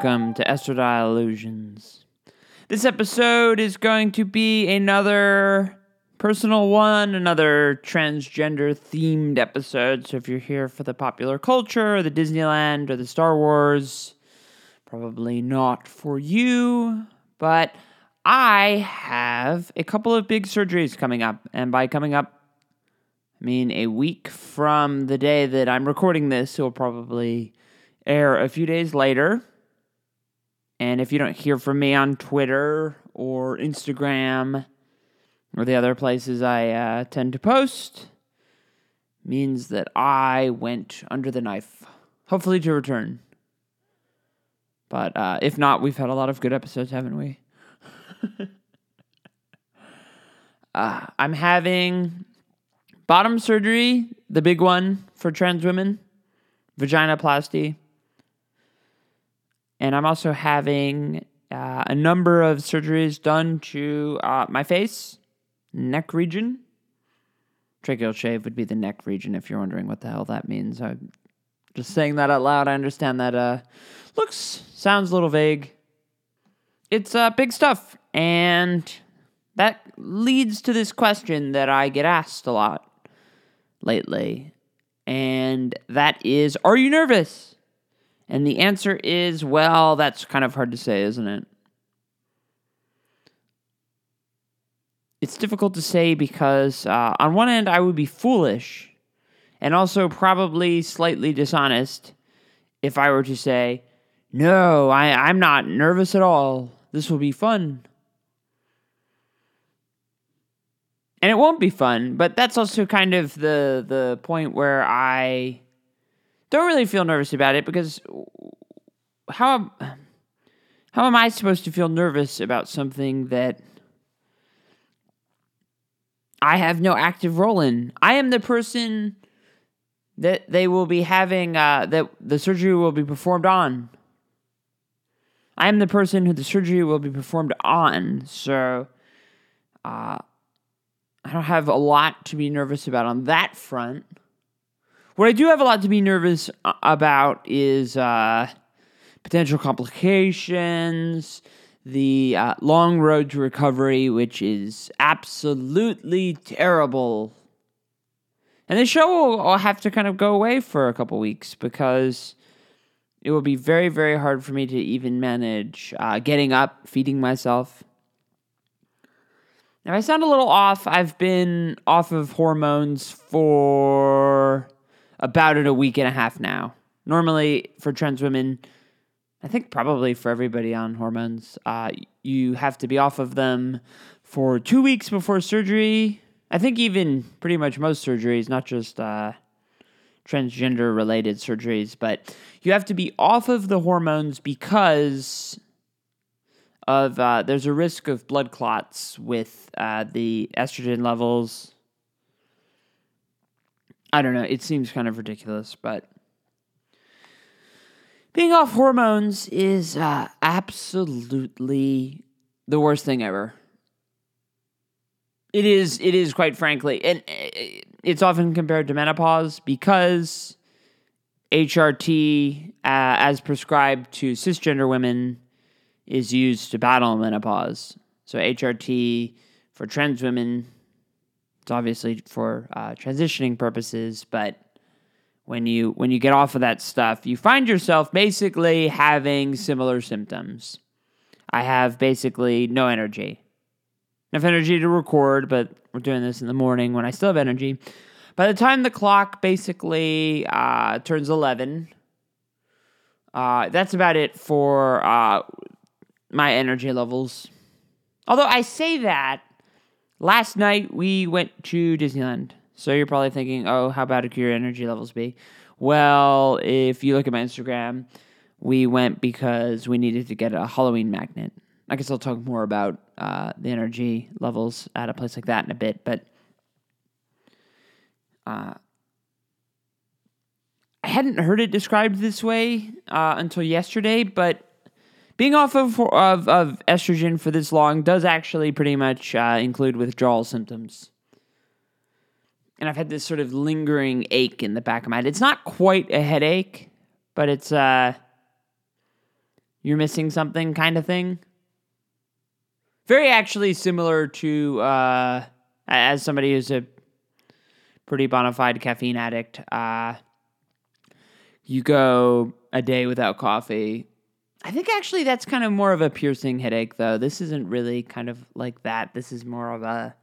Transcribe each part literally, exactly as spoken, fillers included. Welcome to Estradiol Illusions. This episode is going to be another personal one, another transgender-themed episode. So if you're here for the popular culture, or the Disneyland, or the Star Wars, probably not for you. But I have a couple of big surgeries coming up. And by coming up, I mean a week from the day that I'm recording this, it will probably air a few days later. And if you don't hear from me on Twitter or Instagram or the other places I uh, tend to post, means that I went under the knife, hopefully to return. But uh, if not, we've had a lot of good episodes, haven't we? uh, I'm having bottom surgery, the big one for trans women, vaginoplasty. And I'm also having uh, a number of surgeries done to uh, my face, neck region. Tracheal shave would be the neck region, if you're wondering what the hell that means. I'm just saying that out loud. I understand that uh, looks, sounds a little vague. It's uh, big stuff. And that leads to this question that I get asked a lot lately. And that is, are you nervous? And the answer is, well, that's kind of hard to say, isn't it? It's difficult to say because uh, on one end, I would be foolish and also probably slightly dishonest if I were to say, no, I, I'm not nervous at all. This will be fun. And it won't be fun, but that's also kind of the the point where I don't really feel nervous about it, because how how am I supposed to feel nervous about something that I have no active role in? I am the person that they will be having, uh, that the surgery will be performed on. I am the person who the surgery will be performed on, so uh, I don't have a lot to be nervous about on that front. What I do have a lot to be nervous about is uh, potential complications, the uh, long road to recovery, which is absolutely terrible. And the show will have to kind of go away for a couple weeks because it will be very, very hard for me to even manage uh, getting up, feeding myself. Now, I sound a little off. I've been off of hormones for about it a week and a half now. Normally, for trans women, I think probably for everybody on hormones, uh, you have to be off of them for two weeks before surgery. I think even pretty much most surgeries, not just uh, transgender-related surgeries, but you have to be off of the hormones because of uh, there's a risk of blood clots with uh, the estrogen levels. I don't know, it seems kind of ridiculous, but being off hormones is uh, absolutely the worst thing ever. It is, it is quite frankly, and it's often compared to menopause because H R T, uh, as prescribed to cisgender women, is used to battle menopause. So H R T for trans women, it's obviously for uh, transitioning purposes, but when you when you get off of that stuff, you find yourself basically having similar symptoms. I have basically no energy. Enough energy to record, but we're doing this in the morning when I still have energy. By the time the clock basically uh, turns eleven, uh, that's about it for uh, my energy levels. Although I say that, last night, we went to Disneyland. So you're probably thinking, oh, how bad could your energy levels be? Well, if you look at my Instagram, we went because we needed to get a Halloween magnet. I guess I'll talk more about uh, the energy levels at a place like that in a bit. But uh, I hadn't heard it described this way uh, until yesterday, but being off of, of of estrogen for this long does actually pretty much uh, include withdrawal symptoms. And I've had this sort of lingering ache in the back of my head. It's not quite a headache, but it's uh, you're missing something kind of thing. Very actually similar to, uh, as somebody who's a pretty bona fide caffeine addict, uh, you go a day without coffee. I think actually that's kind of more of a piercing headache, though. This isn't really kind of like that. This is more of a,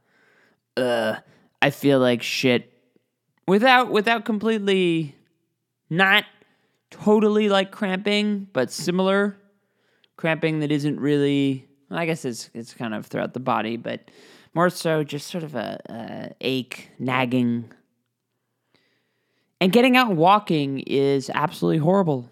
uh, I feel like shit. Without without completely, not totally like cramping, but similar cramping that isn't really, well, I guess it's it's kind of throughout the body, but more so just sort of a, a ache, nagging. And getting out and walking is absolutely horrible.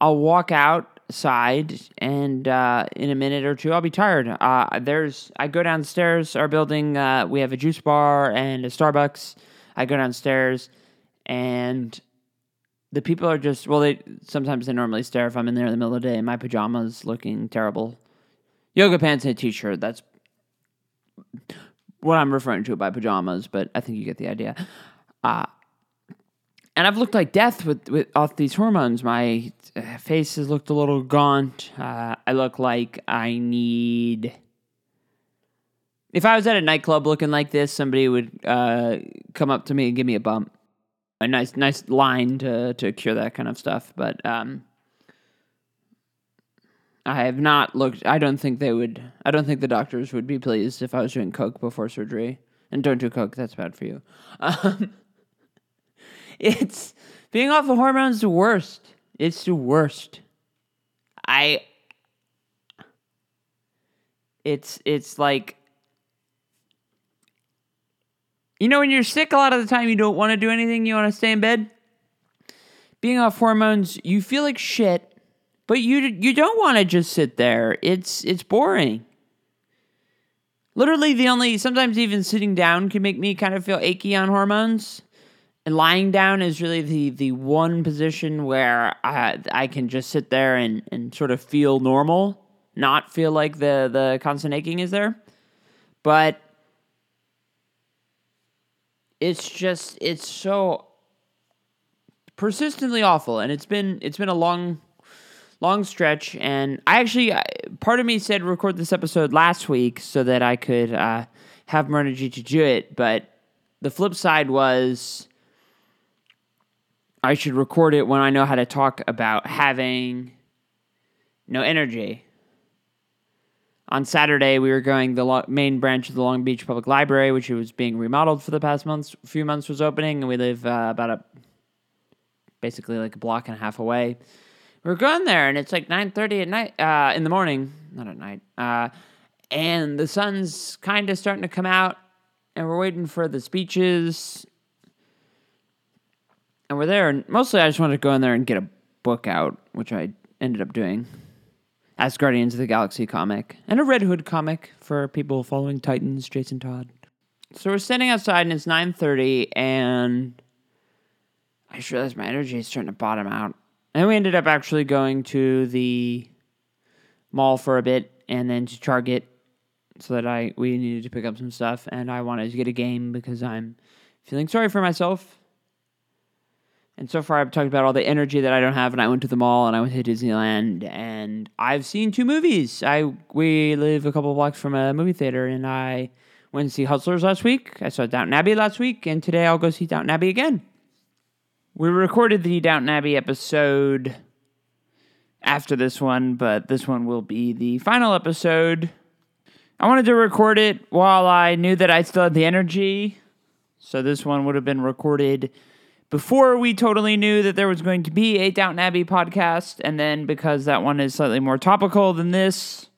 I'll walk outside, and uh, in a minute or two, I'll be tired. Uh, there's, I go downstairs. Our building, uh, we have a juice bar and a Starbucks. I go downstairs, and the people are just, well, they sometimes they normally stare if I'm in there in the middle of the day in my pajamas, looking terrible, yoga pants and a t-shirt. That's what I'm referring to by pajamas, but I think you get the idea. Uh, And I've looked like death with, with off these hormones. My face has looked a little gaunt. Uh, I look like I need... If I was at a nightclub looking like this, somebody would uh, come up to me and give me a bump. A nice nice line to, to cure that kind of stuff. But um, I have not looked... I don't think they would... I don't think the doctors would be pleased if I was doing coke before surgery. And don't do coke. That's bad for you. Um... It's being off of hormones the worst. It's the worst. I it's it's like, you know, when you're sick a lot of the time you don't want to do anything, you want to stay in bed. Being off hormones, you feel like shit, but you you don't want to just sit there. It's it's boring. Literally the only sometimes even sitting down can make me kind of feel achy on hormones. And lying down is really the, the one position where I I can just sit there and, and sort of feel normal, not feel like the, the constant aching is there. But it's just it's so persistently awful, and it's been it's been a long long stretch. And I actually part of me said record this episode last week so that I could uh, have more energy to do it, but the flip side was, I should record it when I know how to talk about having no energy. On Saturday, we were going, the lo- main branch of the Long Beach Public Library, which was being remodeled for the past months, few months was opening, and we live uh, about a, basically like a block and a half away. We were going there, and it's like nine thirty at night, uh, in the morning, not at night, uh, and the sun's kind of starting to come out, and we're waiting for the speeches. And we're there, and mostly I just wanted to go in there and get a book out, which I ended up doing, as Guardians of the Galaxy comic, and a Red Hood comic for people following Titans, Jason Todd. So we're standing outside, and it's nine thirty, and I just realized my energy is starting to bottom out. And we ended up actually going to the mall for a bit, and then to Target, so that I we needed to pick up some stuff, and I wanted to get a game because I'm feeling sorry for myself. And so far, I've talked about all the energy that I don't have, and I went to the mall, and I went to Disneyland, and I've seen two movies. I we live a couple of blocks from a movie theater, and I went to see Hustlers last week. I saw Downton Abbey last week, and today I'll go see Downton Abbey again. We recorded the Downton Abbey episode after this one, but this one will be the final episode. I wanted to record it while I knew that I still had the energy, so this one would have been recorded before we totally knew that there was going to be a Downton Abbey podcast, and then because that one is slightly more topical than this,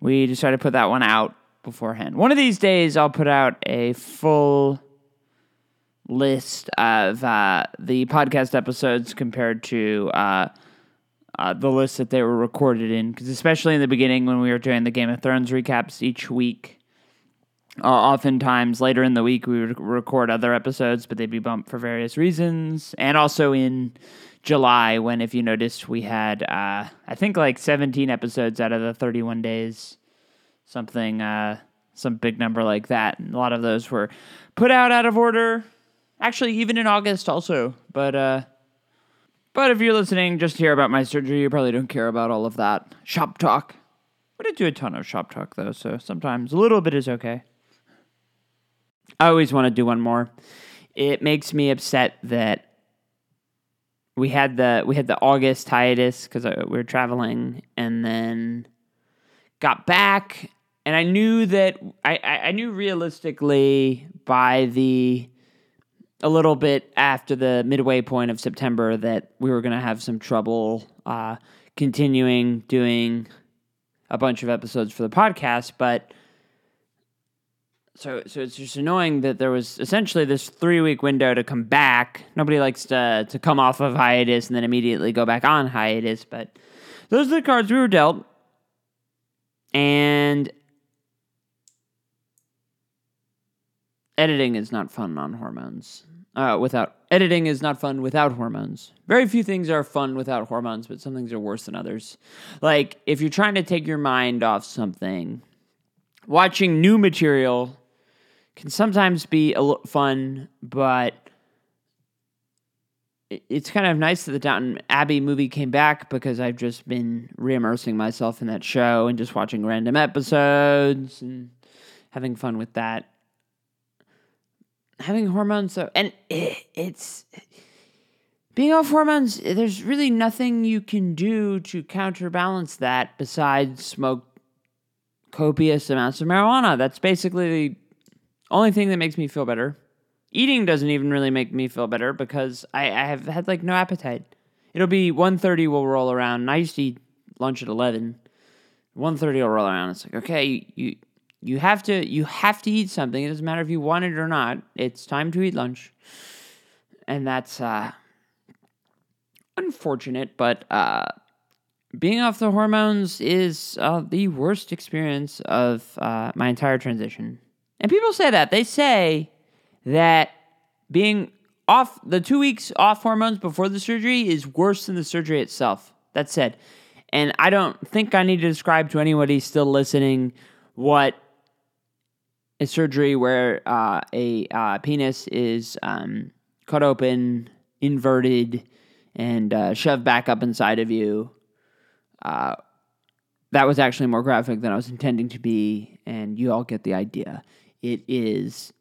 we decided to put that one out beforehand. One of these days, I'll put out a full list of uh, the podcast episodes compared to uh, uh, the list that they were recorded in, because especially in the beginning when we were doing the Game of Thrones recaps each week, Uh, oftentimes, later in the week, we would record other episodes, but they'd be bumped for various reasons. And also in July, when, if you noticed, we had, uh, I think, like seventeen episodes out of the thirty-one days, something, uh, some big number like that. And a lot of those were put out out of order, actually, even in August also. But uh, But if you're listening just to hear about my surgery, you probably don't care about all of that shop talk. We did do a ton of shop talk, though, so sometimes a little bit is okay. I always want to do one more. It makes me upset that we had the we had the August hiatus because we were traveling, and then got back. And I knew that I, I knew realistically by the a little bit after the midway point of September that we were going to have some trouble uh, continuing doing a bunch of episodes for the podcast, but. So so it's just annoying that there was essentially this three-week window to come back. Nobody likes to to come off of hiatus and then immediately go back on hiatus, but those are the cards we were dealt. And editing is not fun on hormones. Uh, without editing is not fun without hormones. Very few things are fun without hormones, but some things are worse than others. Like, if you're trying to take your mind off something, watching new material can sometimes be a lot fun, but it's kind of nice that the Downton Abbey movie came back because I've just been re-immersing myself in that show and just watching random episodes and having fun with that. Having hormones, though, and it's being off hormones, there's really nothing you can do to counterbalance that besides smoke copious amounts of marijuana. That's basically the only thing that makes me feel better. Eating doesn't even really make me feel better because I, I have had like no appetite. It'll be one thirty will roll around. And I used to eat lunch at eleven. one thirty will roll around. It's like, okay, you, you you have to you have to eat something. It doesn't matter if you want it or not. It's time to eat lunch. And that's uh, unfortunate, but uh, being off the hormones is uh, the worst experience of uh, my entire transition. And people say that. They say that being off, the two weeks off hormones before the surgery is worse than the surgery itself. That's said. And I don't think I need to describe to anybody still listening what a surgery where uh, a uh, penis is um, cut open, inverted, and uh, shoved back up inside of you. Uh, that was actually more graphic than I was intending to be, and you all get the idea. It is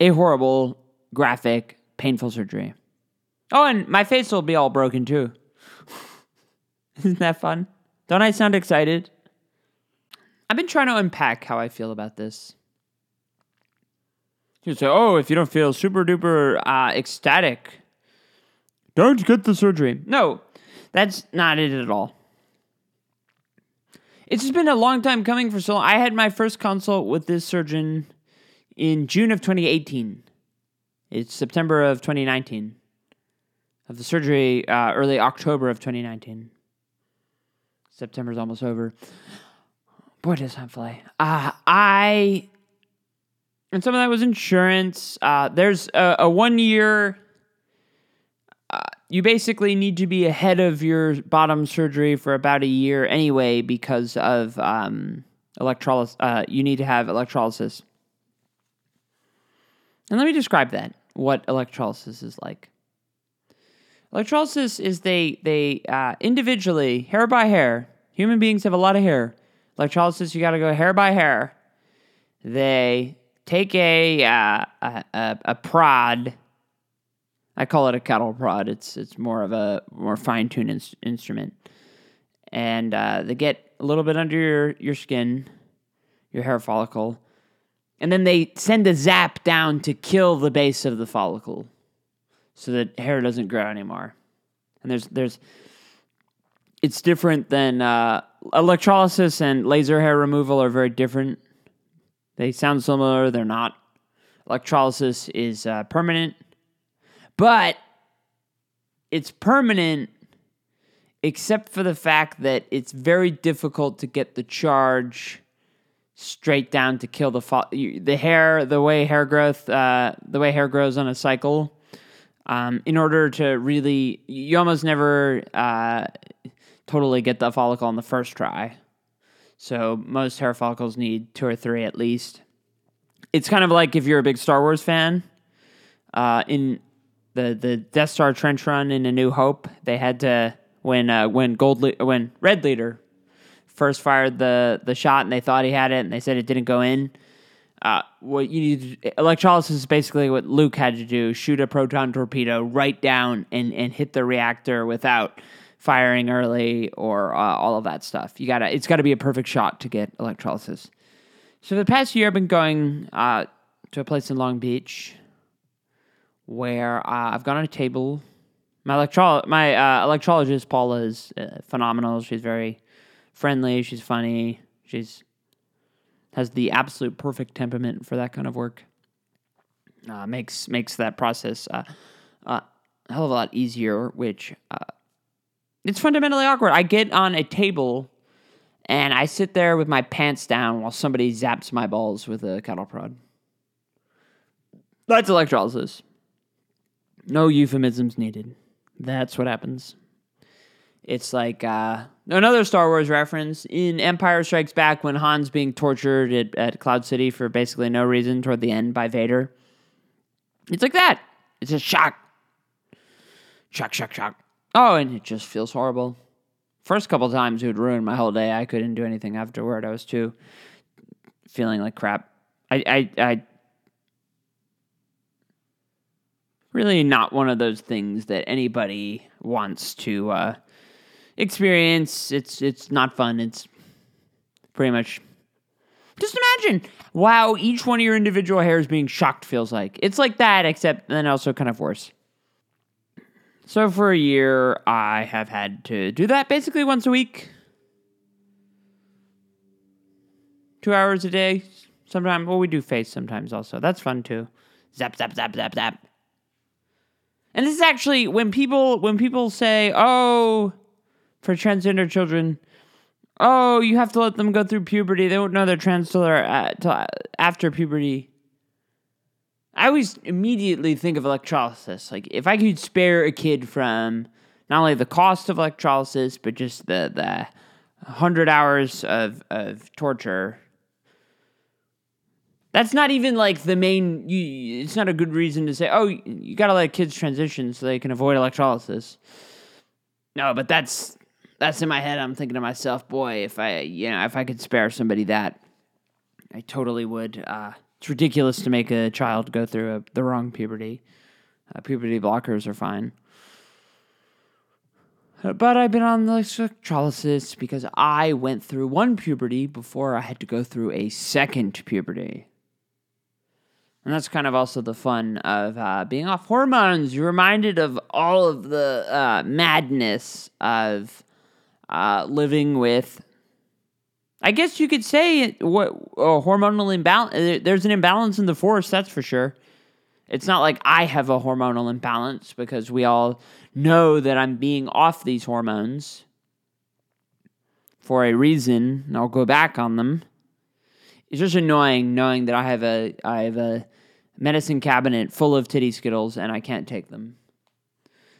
a horrible, graphic, painful surgery. Oh, and my face will be all broken, too. Isn't that fun? Don't I sound excited? I've been trying to unpack how I feel about this. You say, oh, if you don't feel super-duper uh, ecstatic, don't get the surgery. No, that's not it at all. It's just been a long time coming for so long. I had my first consult with this surgeon in June of twenty eighteen. It's September of twenty nineteen. Of the surgery, uh, early October of twenty nineteen. September's almost over. Boy, does time fly. Uh, I, and some of that was insurance. Uh, there's a, a one-year... You basically need to be ahead of your bottom surgery for about a year anyway because of um, electrolysis. Uh, you need to have electrolysis. And let me describe that, what electrolysis is like. Electrolysis is they, they uh, individually, hair by hair, human beings have a lot of hair. Electrolysis, you got to go hair by hair. They take a uh, a, a, a prod. I call it a cattle prod. It's it's more of a more fine-tuned ins- instrument. And uh, they get a little bit under your, your skin, your hair follicle. And then they send a zap down to kill the base of the follicle so that hair doesn't grow anymore. And there's... there's it's different than... Uh, electrolysis and laser hair removal are very different. They sound similar. They're not. Electrolysis is uh, permanent. But it's permanent except for the fact that it's very difficult to get the charge straight down to kill the fo- the hair, the way hair growth, uh, the way hair grows on a cycle. Um, in order to really, you almost never uh, totally get the follicle on the first try. So most hair follicles need two or three at least. It's kind of like if you're a big Star Wars fan. Uh, in the the Death Star trench run in A New Hope, they had to when uh, when Gold Le- when Red Leader first fired the the shot and they thought he had it and they said it didn't go in. Uh, what you need to, electrolysis is basically what Luke had to do: shoot a proton torpedo right down and and hit the reactor without firing early or uh, all of that stuff. You gotta it's got to be a perfect shot to get electrolysis. So the past year I've been going uh, to a place in Long Beach where uh, I've gone on a table. My electro my uh, electrologist Paula is uh, phenomenal. She's very friendly. She's funny. She's has the absolute perfect temperament for that kind of work. Uh, makes makes that process uh, uh, a hell of a lot easier, which uh, it's fundamentally awkward. I get on a table, and I sit there with my pants down while somebody zaps my balls with a cattle prod. That's electrolysis. No euphemisms needed. That's what happens. It's like uh, another Star Wars reference in Empire Strikes Back when Han's being tortured at, at Cloud City for basically no reason toward the end by Vader. It's like that. It's a shock. Shock, shock, shock. Oh, and it just feels horrible. First couple times it would ruin my whole day. I couldn't do anything afterward. I was too feeling like crap. I, I, I really not one of those things that anybody wants to uh, experience. It's it's not fun. It's pretty much. Just imagine wow each one of your individual hairs being shocked feels like. It's like that, except then also kind of worse. So for a year, I have had to do that basically once a week. Two hours a day. Sometimes, well, we do face sometimes also. That's fun too. Zap, zap, zap, zap, zap. And this is actually when people when people say, oh, for transgender children, oh, you have to let them go through puberty. They won't know they're trans till, they're, uh, till after puberty. I always immediately think of electrolysis. Like, if I could spare a kid from not only the cost of electrolysis, but just the, the one hundred hours of, of torture. That's not even, like, the main... You, it's not a good reason to say, oh, you gotta let kids transition so they can avoid electrolysis. No, but that's... That's in my head. I'm thinking to myself, boy, if I, you know, if I could spare somebody that, I totally would... Uh, It's ridiculous to make a child go through a, the wrong puberty. Uh, puberty blockers are fine. But I've been on electrolysis because I went through one puberty before I had to go through a second puberty. And that's kind of also the fun of uh, being off hormones. You're reminded of all of the uh, madness of uh, living with... I guess you could say what a hormonal imbalance. There's an imbalance in the force, that's for sure. It's not like I have a hormonal imbalance because we all know that I'm being off these hormones for a reason, and I'll go back on them. It's just annoying knowing that I have a I have a medicine cabinet full of titty Skittles and I can't take them.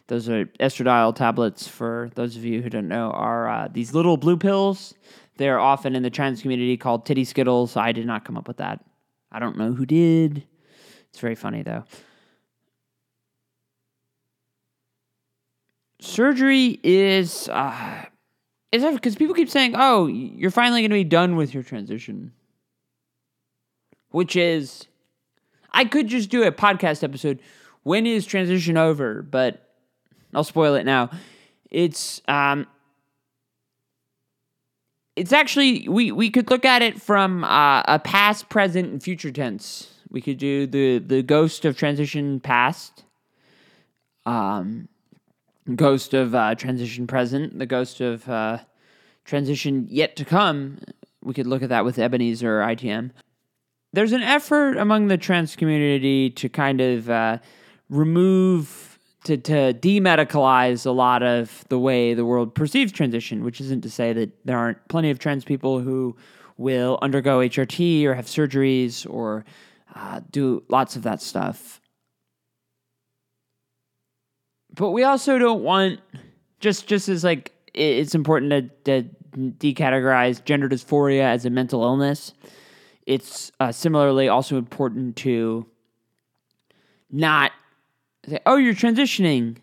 Those are estradiol tablets. For those of you who don't know, are uh, these little blue pills. They're often in the trans community called titty Skittles. I did not come up with that. I don't know who did. It's very funny, though. Surgery is... Uh, is because people keep saying, oh, you're finally going to be done with your transition. Which is... I could just do a podcast episode, when is transition over? But I'll spoil it now. It's... um. It's actually, we, we could look at it from uh, a past, present, and future tense. We could do the, the ghost of transition past, um, ghost of uh, transition present, the ghost of uh, transition yet to come. We could look at that with Ebenezer or I T M. There's an effort among the trans community to kind of uh, remove, to, to demedicalize a lot of the way the world perceives transition, which isn't to say that there aren't plenty of trans people who will undergo H R T or have surgeries or uh, do lots of that stuff. But we also don't want, just, just as like, it's important to, to decategorize gender dysphoria as a mental illness, it's uh, similarly also important to not say, "Oh, you're transitioning.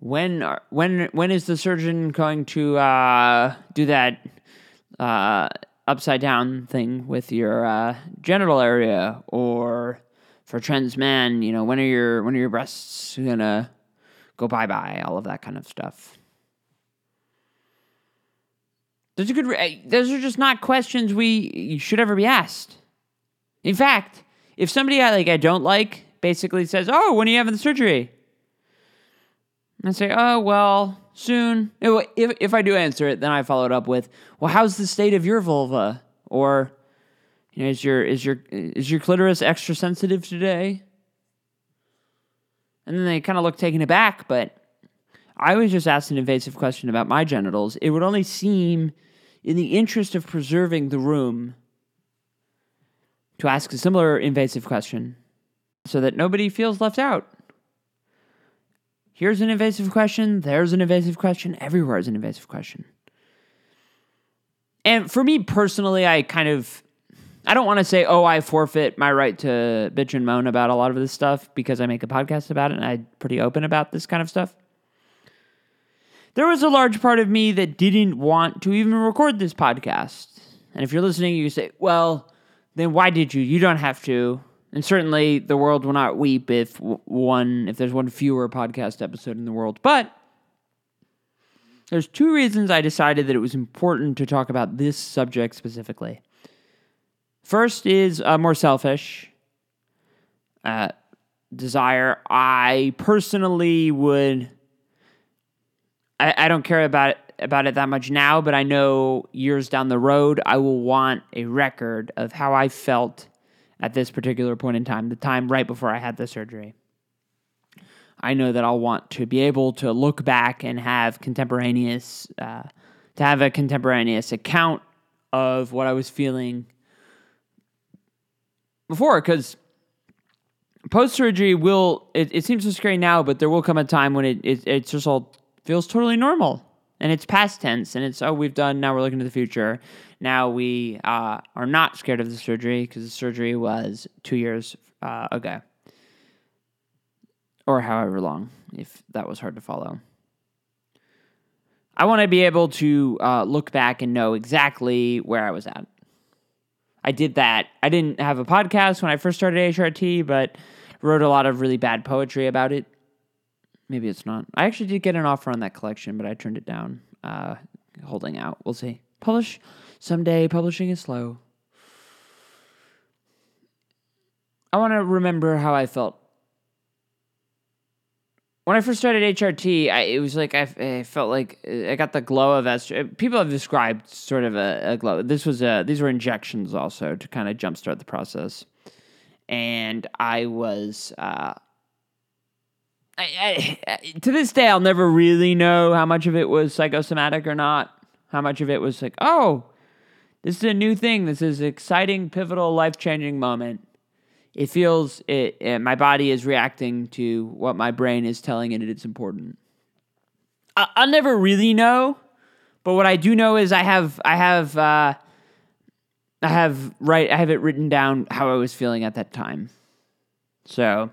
When are, when when is the surgeon going to uh, do that uh, upside down thing with your uh, genital area?" Or for trans men, you know, when are your when are your breasts gonna go bye bye? All of that kind of stuff. Those are good. Re- those are just not questions we should ever be asked. In fact, if somebody I like I don't like basically says, "Oh, when are you having the surgery?" and I say, "Oh, well, soon." If if I do answer it, then I follow it up with, "Well, how's the state of your vulva?" Or, you know, is your is your is your clitoris extra sensitive today? And then they kind of look taken aback, but I was just asked an invasive question about my genitals. It would only seem in the interest of preserving the room to ask a similar invasive question so that nobody feels left out. Here's an invasive question. There's an invasive question. Everywhere is an invasive question. And for me personally, I kind of... I don't want to say, oh, I forfeit my right to bitch and moan about a lot of this stuff because I make a podcast about it and I'm pretty open about this kind of stuff. There was a large part of me that didn't want to even record this podcast. And if you're listening, you say, well, then why did you? You don't have to. And certainly the world will not weep if one, if there's one fewer podcast episode in the world. But there's two reasons I decided that it was important to talk about this subject specifically. First is a more selfish uh, desire. I personally would... I, I don't care about it, about it that much now, but I know years down the road, I will want a record of how I felt at this particular point in time, the time right before I had the surgery. I know that I'll want to be able to look back and have contemporaneous, uh, to have a contemporaneous account of what I was feeling before, because post-surgery will, it, it seems so scary now, but there will come a time when it, it it's just all... feels totally normal, and it's past tense, and it's, oh, we've done, now we're looking to the future. Now we uh, are not scared of the surgery, because the surgery was two years uh, ago, or however long, if that was hard to follow. I want to be able to uh, look back and know exactly where I was at. I did that. I didn't have a podcast when I first started H R T, but wrote a lot of really bad poetry about it. Maybe it's not. I actually did get an offer on that collection, but I turned it down. Uh, holding out. We'll see. Publish someday. Publishing is slow. I want to remember how I felt. When I first started H R T, I, it was like I, I felt like I got the glow of estrogen. People have described sort of a, a glow. This was a, these were injections also to kind of jumpstart the process. And I was... Uh, I, I, to this day, I'll never really know how much of it was psychosomatic or not. How much of it was like, oh, this is a new thing. This is an exciting, pivotal, life-changing moment. It feels, it, it, my body is reacting to what my brain is telling it it's important. I, I'll never really know, but what I do know is I have, I have, uh, I have, right, I have it written down how I was feeling at that time. So...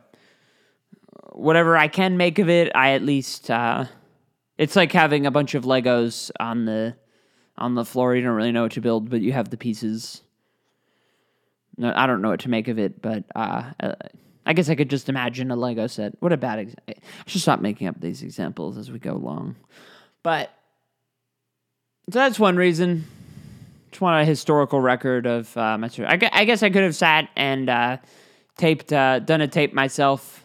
whatever I can make of it, I at least, uh, it's like having a bunch of Legos on the, on the floor. You don't really know what to build, but you have the pieces. No, I don't know what to make of it, but, uh, I guess I could just imagine a Lego set. What a bad example. I should stop making up these examples as we go along. But, so that's one reason. Just want a historical record of, uh, my story. I guess I could have sat and, uh, taped, uh, done a tape myself.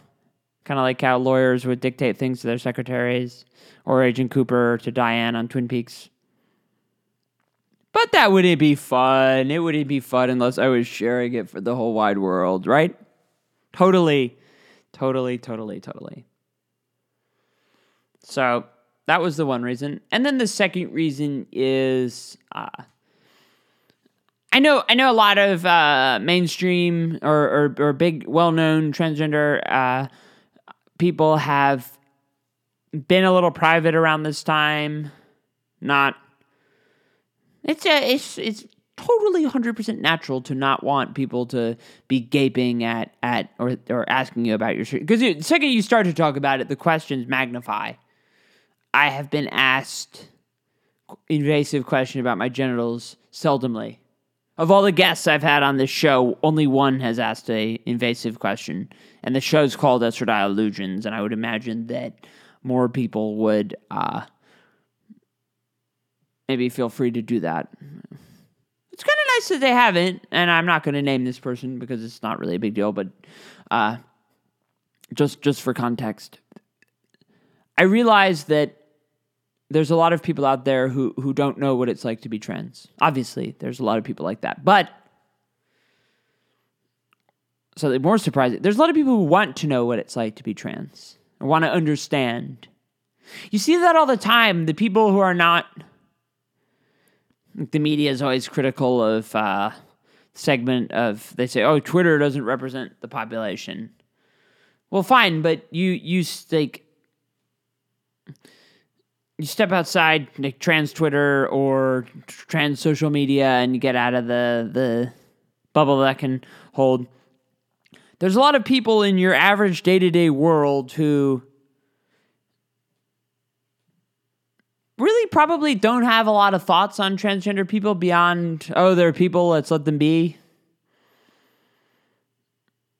Kind of like how lawyers would dictate things to their secretaries, or Agent Cooper to Diane on Twin Peaks. But that wouldn't be fun. It wouldn't be fun unless I was sharing it for the whole wide world, right? Totally. Totally, totally, totally. So that was the one reason. And then the second reason is... Uh, I know I know a lot of uh, mainstream or, or, or big, well-known transgender... Uh, people have been a little private around this time. Not, it's a, it's it's totally one hundred percent natural to not want people to be gaping at, at or or asking you about your shirt. Because the second you start to talk about it, the questions magnify. I have been asked invasive questions about my genitals seldomly. Of all the guests I've had on this show, only one has asked a invasive question. And the show's called Estradiol Illusions, and I would imagine that more people would uh, maybe feel free to do that. It's kind of nice that they haven't, and I'm not going to name this person because it's not really a big deal, but uh, just just for context. I realize that there's a lot of people out there who, who don't know what it's like to be trans. Obviously, there's a lot of people like that. But, so they're more surprising. There's a lot of people who want to know what it's like to be trans. And want to understand. You see that all the time. The people who are not... The media is always critical of uh, segment of... They say, oh, Twitter doesn't represent the population. Well, fine, but you, you like... You step outside, like, trans Twitter or trans social media, and you get out of the, the bubble that can hold. There's a lot of people in your average day-to-day world who really probably don't have a lot of thoughts on transgender people beyond, oh, they're people, let's let them be.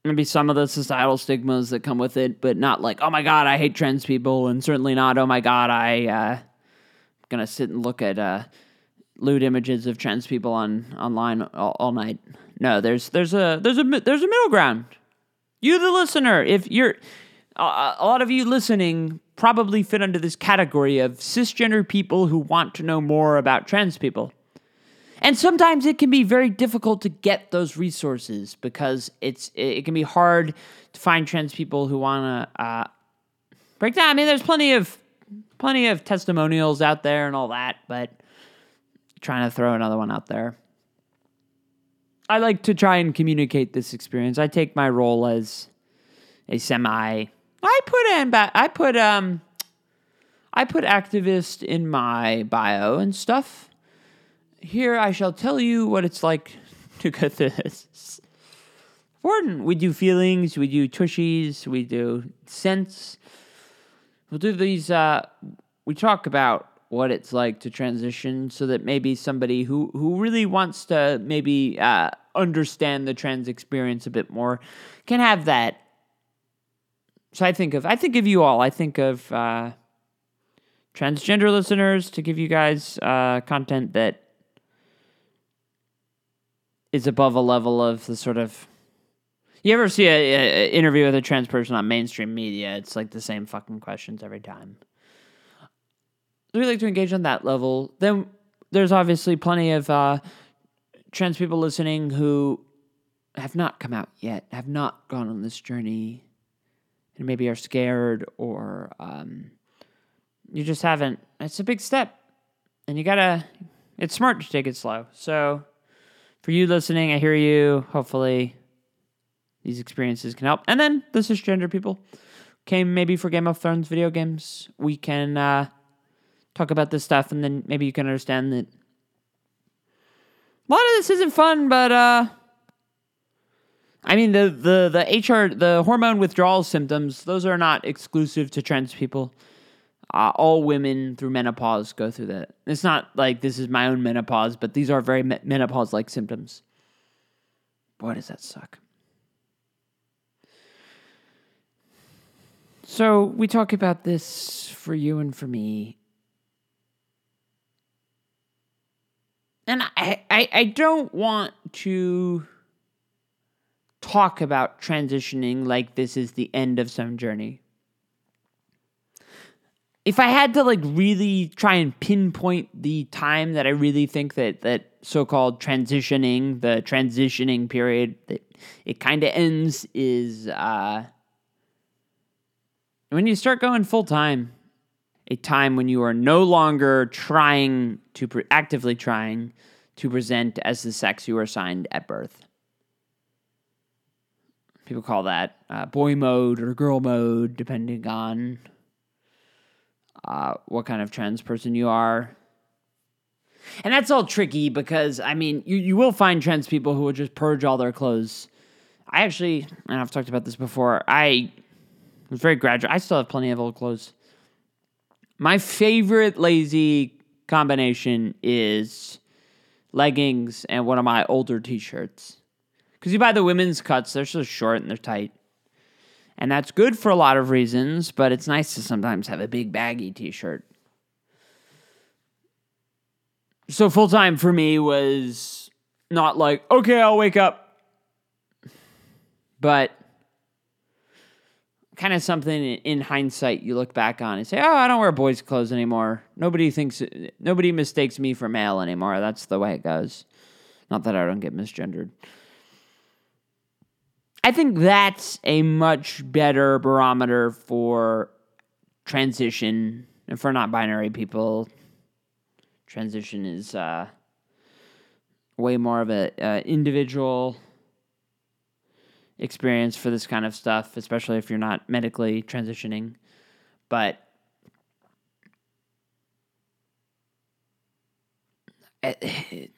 Maybe some of the societal stigmas that come with it, but not like, oh my God, I hate trans people, and certainly not, oh my God, I, uh, I'm going to sit and look at uh, lewd images of trans people on online all, all night. No, there's there's a there's a there's a middle ground. You, the listener, if you're uh, a lot of you listening, probably fit under this category of cisgender people who want to know more about trans people. And sometimes it can be very difficult to get those resources because it's it can be hard to find trans people who want to uh, break down. I mean, there's plenty of plenty of testimonials out there and all that, but trying to throw another one out there. I like to try and communicate this experience. I take my role as a semi. I put in, I put um, I put activist in my bio and stuff. Here I shall tell you what it's like to go through this. Important. We do feelings, we do tushies, we do scents. We'll do these, uh, we talk about what it's like to transition so that maybe somebody who, who really wants to maybe uh, understand the trans experience a bit more can have that. So I think of, I think of you all, I think of uh, transgender listeners to give you guys uh, content that is above a level of the sort of... You ever see an interview with a trans person on mainstream media? It's like the same fucking questions every time. We like to engage on that level. Then there's obviously plenty of uh, trans people listening who have not come out yet, have not gone on this journey, and maybe are scared or um, you just haven't. It's a big step. And you gotta... It's smart to take it slow. So... For you listening, I hear you. Hopefully, these experiences can help. And then the cisgender people came maybe for Game of Thrones video games. We can uh, talk about this stuff, and then maybe you can understand that a lot of this isn't fun. But uh, I mean, the the the H R, the hormone withdrawal symptoms, those are not exclusive to trans people. Uh, all women through menopause go through that. It's not like this is my own menopause, but these are very me- menopause-like symptoms. Boy, does that suck. So we talk about this for you and for me. And I, I, I don't want to talk about transitioning like this is the end of some journey. If I had to, like, really try and pinpoint the time that I really think that, that so-called transitioning, the transitioning period, that it kind of ends is uh, when you start going full-time, a time when you are no longer trying to, pre- actively trying to present as the sex you were assigned at birth. People call that uh, boy mode or girl mode, depending on... Uh, what kind of trans person you are. And that's all tricky because, I mean, you, you will find trans people who will just purge all their clothes. I actually, and I've talked about this before, I was very gradual. I still have plenty of old clothes. My favorite lazy combination is leggings and one of my older t-shirts. Because you buy the women's cuts, they're so short and they're tight. And that's good for a lot of reasons, but it's nice to sometimes have a big baggy t-shirt. So full-time for me was not like, okay, I'll wake up. But kind of something in hindsight you look back on and say, oh, I don't wear boys' clothes anymore. Nobody thinks, nobody mistakes me for male anymore. That's the way it goes. Not that I don't get misgendered. I think that's a much better barometer for transition and for non-binary people. Transition is uh, way more of an uh, individual experience for this kind of stuff, especially if you're not medically transitioning. But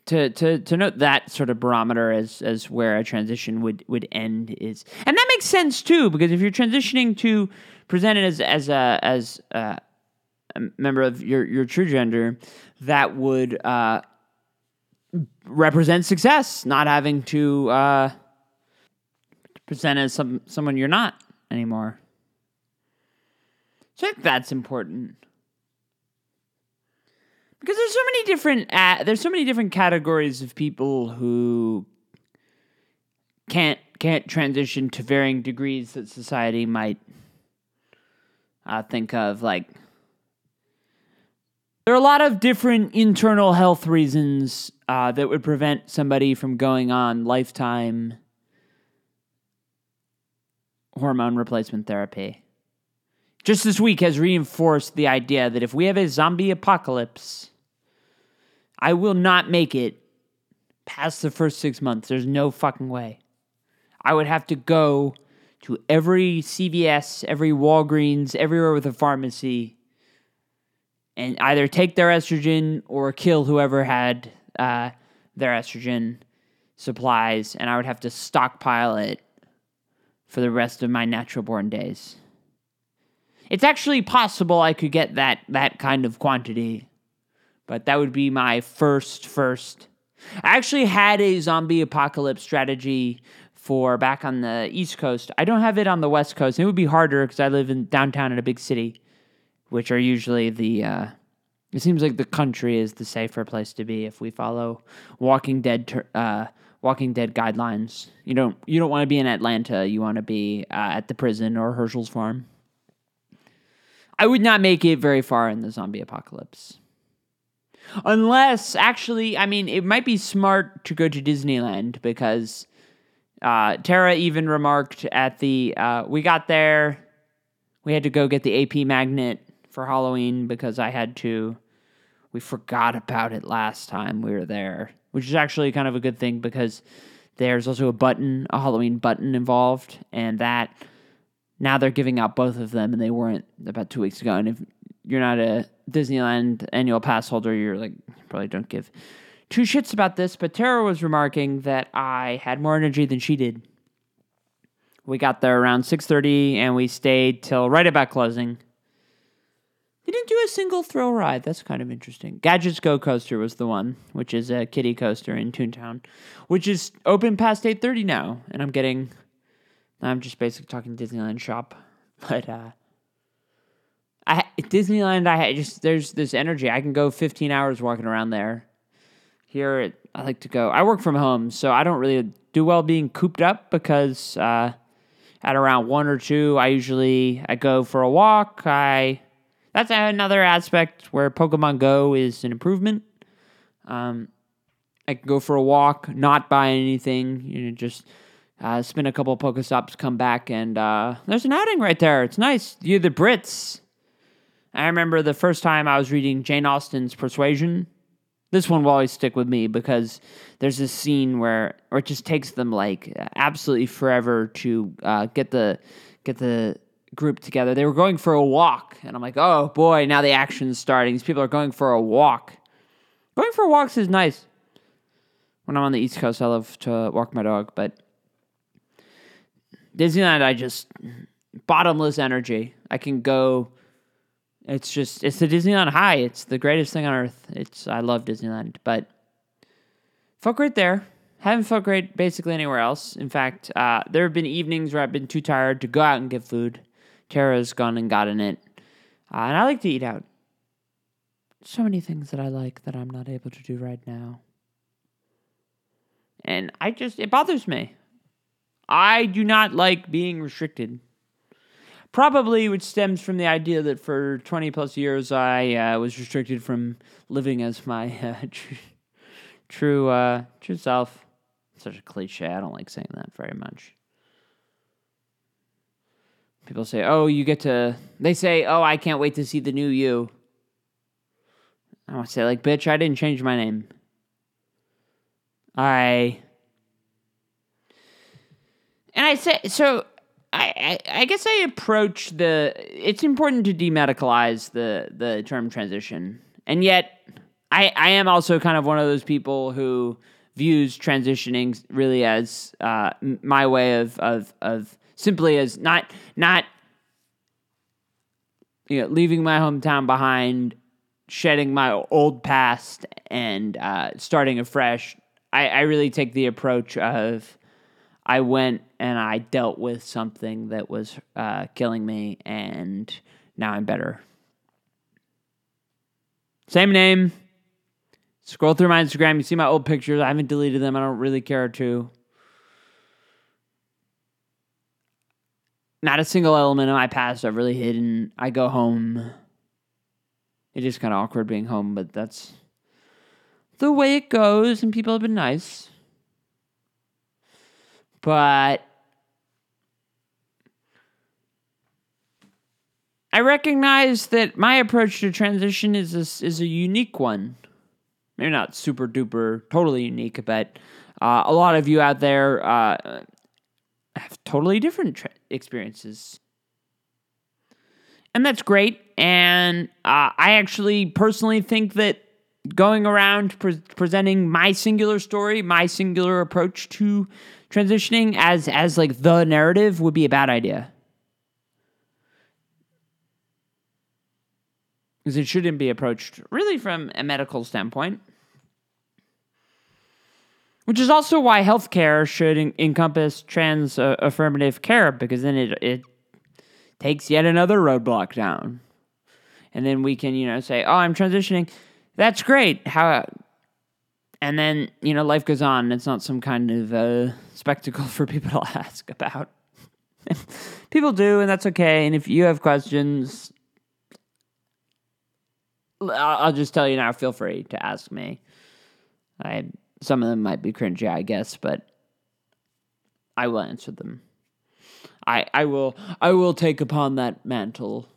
To, to to note that sort of barometer as as where a transition would, would end is, and that makes sense too, because if you're transitioning to presented as as a as a, a member of your, your true gender, that would uh, represent success, not having to uh, present as some someone you're not anymore. So I think that's important. Because there's so many different uh, there's so many different categories of people who can't can't transition to varying degrees that society might uh, think of. Like, there are a lot of different internal health reasons uh, that would prevent somebody from going on lifetime hormone replacement therapy. Just this week has reinforced the idea that if we have a zombie apocalypse, I will not make it past the first six months. There's no fucking way. I would have to go to every C V S, every Walgreens, everywhere with a pharmacy, and either take their estrogen or kill whoever had uh, their estrogen supplies, and I would have to stockpile it for the rest of my natural-born days. It's actually possible I could get that that kind of quantity, but that would be my first first. I actually had a zombie apocalypse strategy for back on the East Coast. I don't have it on the West Coast. It would be harder because I live in downtown in a big city, which are usually the, uh, it seems like the country is the safer place to be if we follow Walking Dead ter- uh, Walking Dead guidelines. You don't, you don't want to be in Atlanta. You want to be uh, at the prison or Herschel's Farm. I would not make it very far in the zombie apocalypse. Unless, actually, I mean, it might be smart to go to Disneyland because uh, Tara even remarked at the, uh, we got there, we had to go get the A P magnet for Halloween because I had to, we forgot about it last time we were there, which is actually kind of a good thing because there's also a button, a Halloween button involved, and that... Now they're giving out both of them, and they weren't about two weeks ago. And if you're not a Disneyland annual pass holder, you're like, you probably don't give two shits about this. But Tara was remarking that I had more energy than she did. We got there around six thirty, and we stayed till right about closing. They didn't do a single thrill ride. That's kind of interesting. Gadgets Go Coaster was the one, which is a kiddie coaster in Toontown, which is open past eight thirty now, and I'm getting... I'm just basically talking Disneyland shop, but uh, I Disneyland. I just there's this energy. I can go fifteen hours walking around there. Here, I like to go. I work from home, so I don't really do well being cooped up because uh, at around one or two, I usually I go for a walk. I that's another aspect where Pokemon Go is an improvement. Um, I can go for a walk, not buy anything. You know, just. Uh, spin a couple of Pokestops, come back, and uh, there's an outing right there. It's nice. You're the Brits. I remember the first time I was reading Jane Austen's Persuasion. This one will always stick with me because there's this scene where, or it just takes them like absolutely forever to uh, get the get the group together. They were going for a walk, and I'm like, oh boy, now the action's starting. These people are going for a walk. Going for walks is nice. When I'm on the East Coast, I love to walk my dog, but Disneyland, I just, bottomless energy. I can go, it's just, it's the Disneyland high. It's the greatest thing on earth. It's, I love Disneyland, but felt great there. Haven't felt great basically anywhere else. In fact, uh, there have been evenings where I've been too tired to go out and get food. Tara's gone and gotten it. Uh, and I like to eat out. So many things that I like that I'm not able to do right now. And I just, it bothers me. I do not like being restricted. Probably which stems from the idea that for twenty plus years I uh, was restricted from living as my uh, tr- true, uh, true self. Such a cliche. I don't like saying that very much. People say, oh, you get to... They say, oh, I can't wait to see the new you. I want to say, like, bitch, I didn't change my name. I... And I say... So, I, I, I guess I approach the... It's important to demedicalize the, the term transition. And yet, I, I am also kind of one of those people who views transitioning really as uh, my way of... of, of simply as not, not, you know, leaving my hometown behind, shedding my old past, and uh, starting afresh. I, I really take the approach of I went and I dealt with something that was uh, killing me, and now I'm better. Same name. Scroll through my Instagram. You see my old pictures. I haven't deleted them. I don't really care to. Not a single element of my past I've really hidden. I go home. It is kind of awkward being home, but that's the way it goes, and people have been nice. But I recognize that my approach to transition is a, is a unique one. Maybe not super duper, totally unique, but uh, a lot of you out there... Uh, have totally different tra- experiences. And that's great. And uh, I actually personally think that going around pre- presenting my singular story, my singular approach to transitioning as, as like the narrative would be a bad idea. Because it shouldn't be approached really from a medical standpoint. Which is also why healthcare should en- encompass trans uh, affirmative care, because then it it takes yet another roadblock down, and then we can you know say, oh, I'm transitioning, that's great. How, and then you know life goes on. It's not some kind of uh, spectacle for people to ask about. People do, and that's okay. And if you have questions, I'll just tell you now. Feel free to ask me. I. Some of them might be cringy, I guess, but I will answer them. I I will I will take upon that mantle.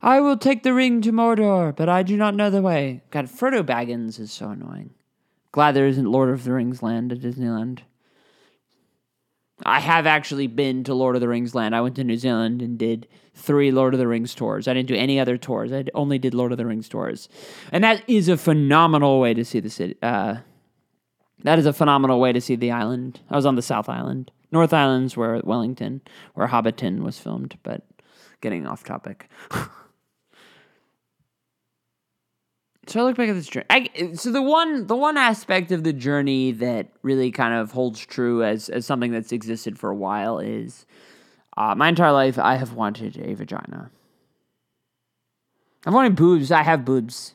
I will take the ring to Mordor, but I do not know the way. God, Frodo Baggins is so annoying. Glad there isn't Lord of the Rings land at Disneyland. I have actually been to Lord of the Rings land. I went to New Zealand and did three Lord of the Rings tours. I didn't do any other tours. I only did Lord of the Rings tours. And that is a phenomenal way to see the city. Uh, that is a phenomenal way to see the island. I was on the South Island. North Island's where Wellington, where Hobbiton was filmed, but getting off topic. So I look back at this journey. I, so the one, the one aspect of the journey that really kind of holds true as as something that's existed for a while is, uh, my entire life I have wanted a vagina. I've wanted boobs. I have boobs.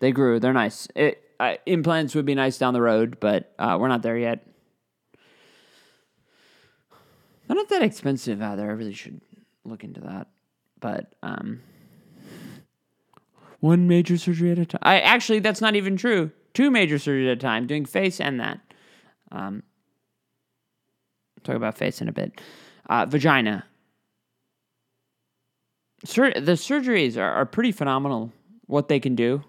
They grew. They're nice. It, uh, implants would be nice down the road, but uh, we're not there yet. They're not that expensive either. I really should look into that, but um. One major surgery at a time. I actually, that's not even true. Two major surgeries at a time, doing face and that. Um, talk about face in a bit. Uh, vagina. Sur- the surgeries are, are pretty phenomenal, what they can do.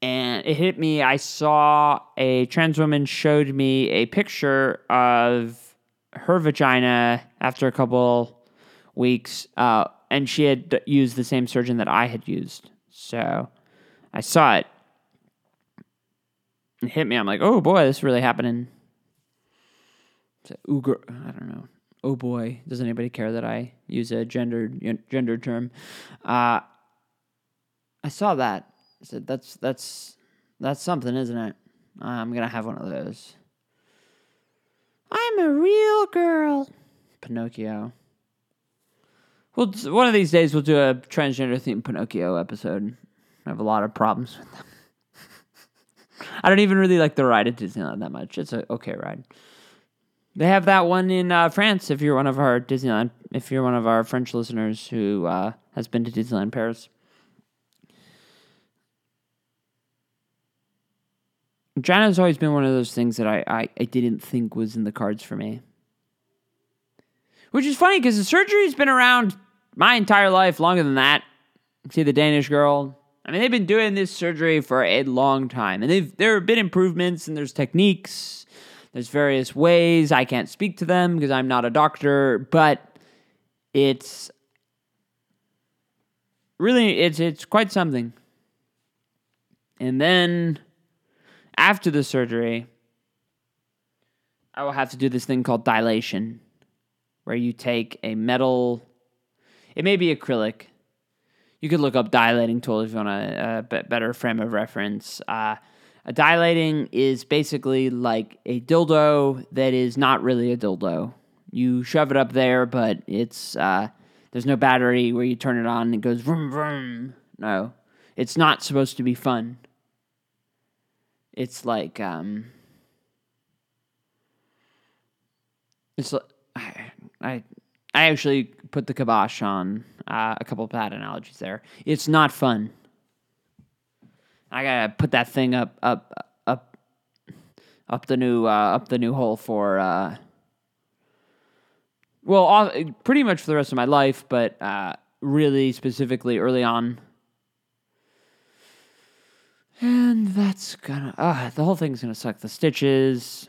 And it hit me, I saw a trans woman showed me a picture of her vagina after a couple weeks, uh, and she had used the same surgeon that I had used. So I saw it. It hit me. I'm like, oh boy, this is really happening. So, Uger, I don't know. Oh boy, does anybody care that I use a gendered gender term? Uh, I saw that. I said, that's that's that's something, isn't it? I'm gonna have one of those. I'm a real girl, Pinocchio. Well, one of these days we'll do a transgender themed Pinocchio episode. I have a lot of problems with them. I don't even really like the ride at Disneyland that much. It's an okay ride. They have that one in uh, France. If you're one of our Disneyland, if you're one of our French listeners who uh, has been to Disneyland Paris, China's always been one of those things that I, I, I didn't think was in the cards for me. Which is funny because the surgery's been around my entire life, longer than that. See The Danish Girl. I mean, they've been doing this surgery for a long time, and they've there have been improvements, and there's techniques. There's various ways. I can't speak to them because I'm not a doctor, but it's really, it's it's quite something. And then after the surgery, I will have to do this thing called dilation, where you take a metal, it may be acrylic. You could look up dilating tool if you want a, a better frame of reference. Uh A dilating is basically like a dildo that is not really a dildo. You shove it up there, but it's uh, there's no battery where you turn it on and it goes vroom, vroom. No, it's not supposed to be fun. It's like... Um, it's like, I, I actually put the kibosh on uh, a couple of bad analogies there. It's not fun. I gotta put that thing up, up, up, up the new, uh, up the new hole for, uh, well, all, pretty much for the rest of my life, but uh, really specifically early on. And that's gonna, uh, the whole thing's gonna suck. The stitches.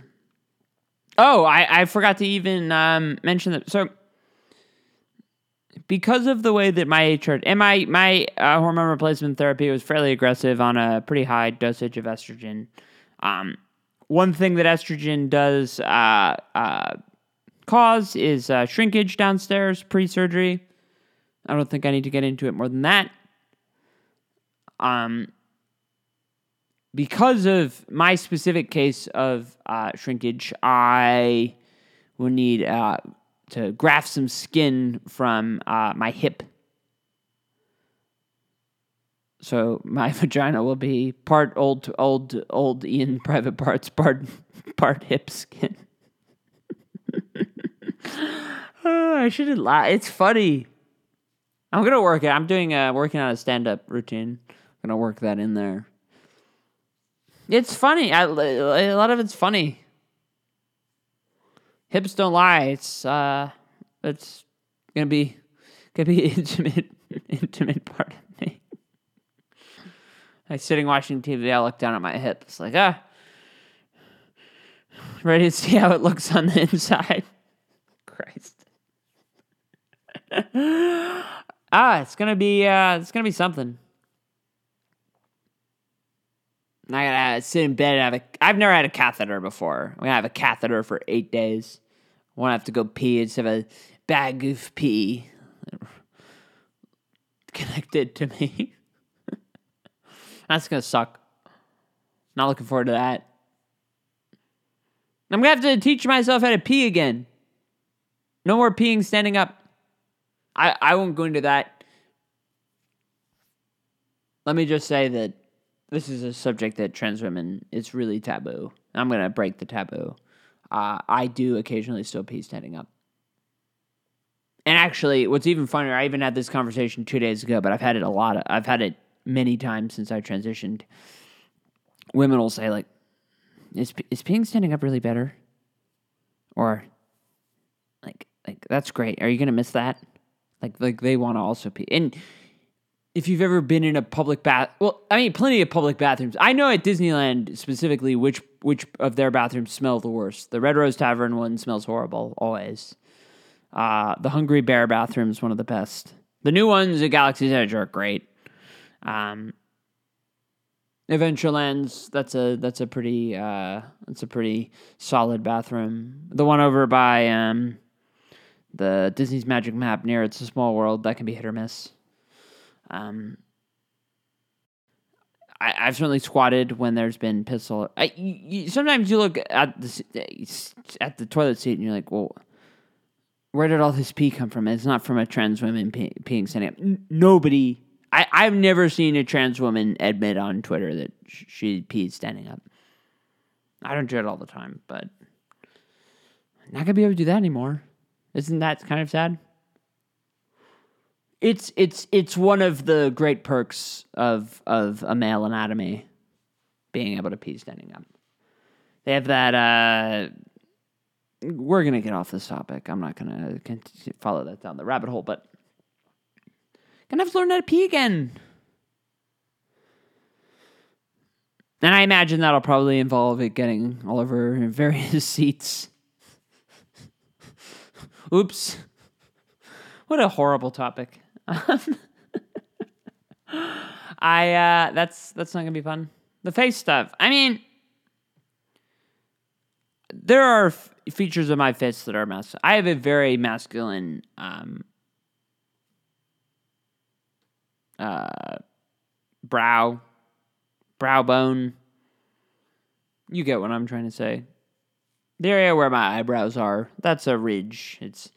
Oh, I, I forgot to even um, mention that. So, because of the way that my H R and my my uh, hormone replacement therapy was fairly aggressive on a pretty high dosage of estrogen, um, one thing that estrogen does uh, uh, cause is uh, shrinkage downstairs pre-surgery. I don't think I need to get into it more than that. Um, because of my specific case of uh, shrinkage, I will need... Uh, to graft some skin from uh, my hip. So my vagina will be part old, old, old Ian private parts, part, part hip skin. Oh, I shouldn't lie. It's funny. I'm going to work it. I'm doing a, working on a stand-up routine. I'm going to work that in there. It's funny. I, a lot of it's funny. Hips don't lie. It's uh, it's gonna be gonna be intimate, intimate part of me. Like sitting watching T V, I look down at my hips, like ah, ready to see how it looks on the inside. Christ. ah, it's gonna be uh, it's gonna be something. I gotta sit in bed and have a... I've never had a catheter before. I'm gonna have a catheter for eight days. I won't have to go pee. I just have a bag of pee connected to me. That's gonna suck. Not looking forward to that. I'm gonna have to teach myself how to pee again. No more peeing standing up. I, I won't go into that. Let me just say that this is a subject that trans women, it's really taboo. I'm going to break the taboo. Uh, I do occasionally still pee standing up. And actually, what's even funnier, I even had this conversation two days ago, but I've had it a lot. Of, I've had it many times since I transitioned. Women will say, like, is is peeing standing up really better? Or, like, like that's great. Are you going to miss that? Like, like they want to also pee. And... if you've ever been in a public bath... Well, I mean, plenty of public bathrooms. I know at Disneyland, specifically, which which of their bathrooms smell the worst. The Red Rose Tavern one smells horrible, always. Uh, the Hungry Bear bathroom is one of the best. The new ones at Galaxy's Edge are great. Um, Adventureland's that's a that's a pretty uh, that's a pretty solid bathroom. The one over by um, the Disney's Magic Map near It's a Small World, that can be hit or miss. Um, I, I've certainly squatted when there's been pistol. I you, you, sometimes you look at the at the toilet seat and you're like, well, where did all this pee come from? It's not from a trans woman pee, peeing standing up. N- nobody. I, I've never seen a trans woman admit on Twitter that sh- she peed standing up. I don't do it all the time, but I'm not going to be able to do that anymore. Isn't that kind of sad? It's it's it's one of the great perks of of a male anatomy, being able to pee standing up. They have that... Uh, we're going to get off this topic. I'm not going to follow that down the rabbit hole, but gonna have to learn how to pee again. And I imagine that'll probably involve it getting all over various seats. Oops. What a horrible topic. I, uh, that's, that's not gonna be fun. The face stuff. I mean, there are f- features of my face that are masculine. I have a very masculine, um, Uh, brow, brow bone. You get what I'm trying to say. The area where my eyebrows are, that's a ridge. It's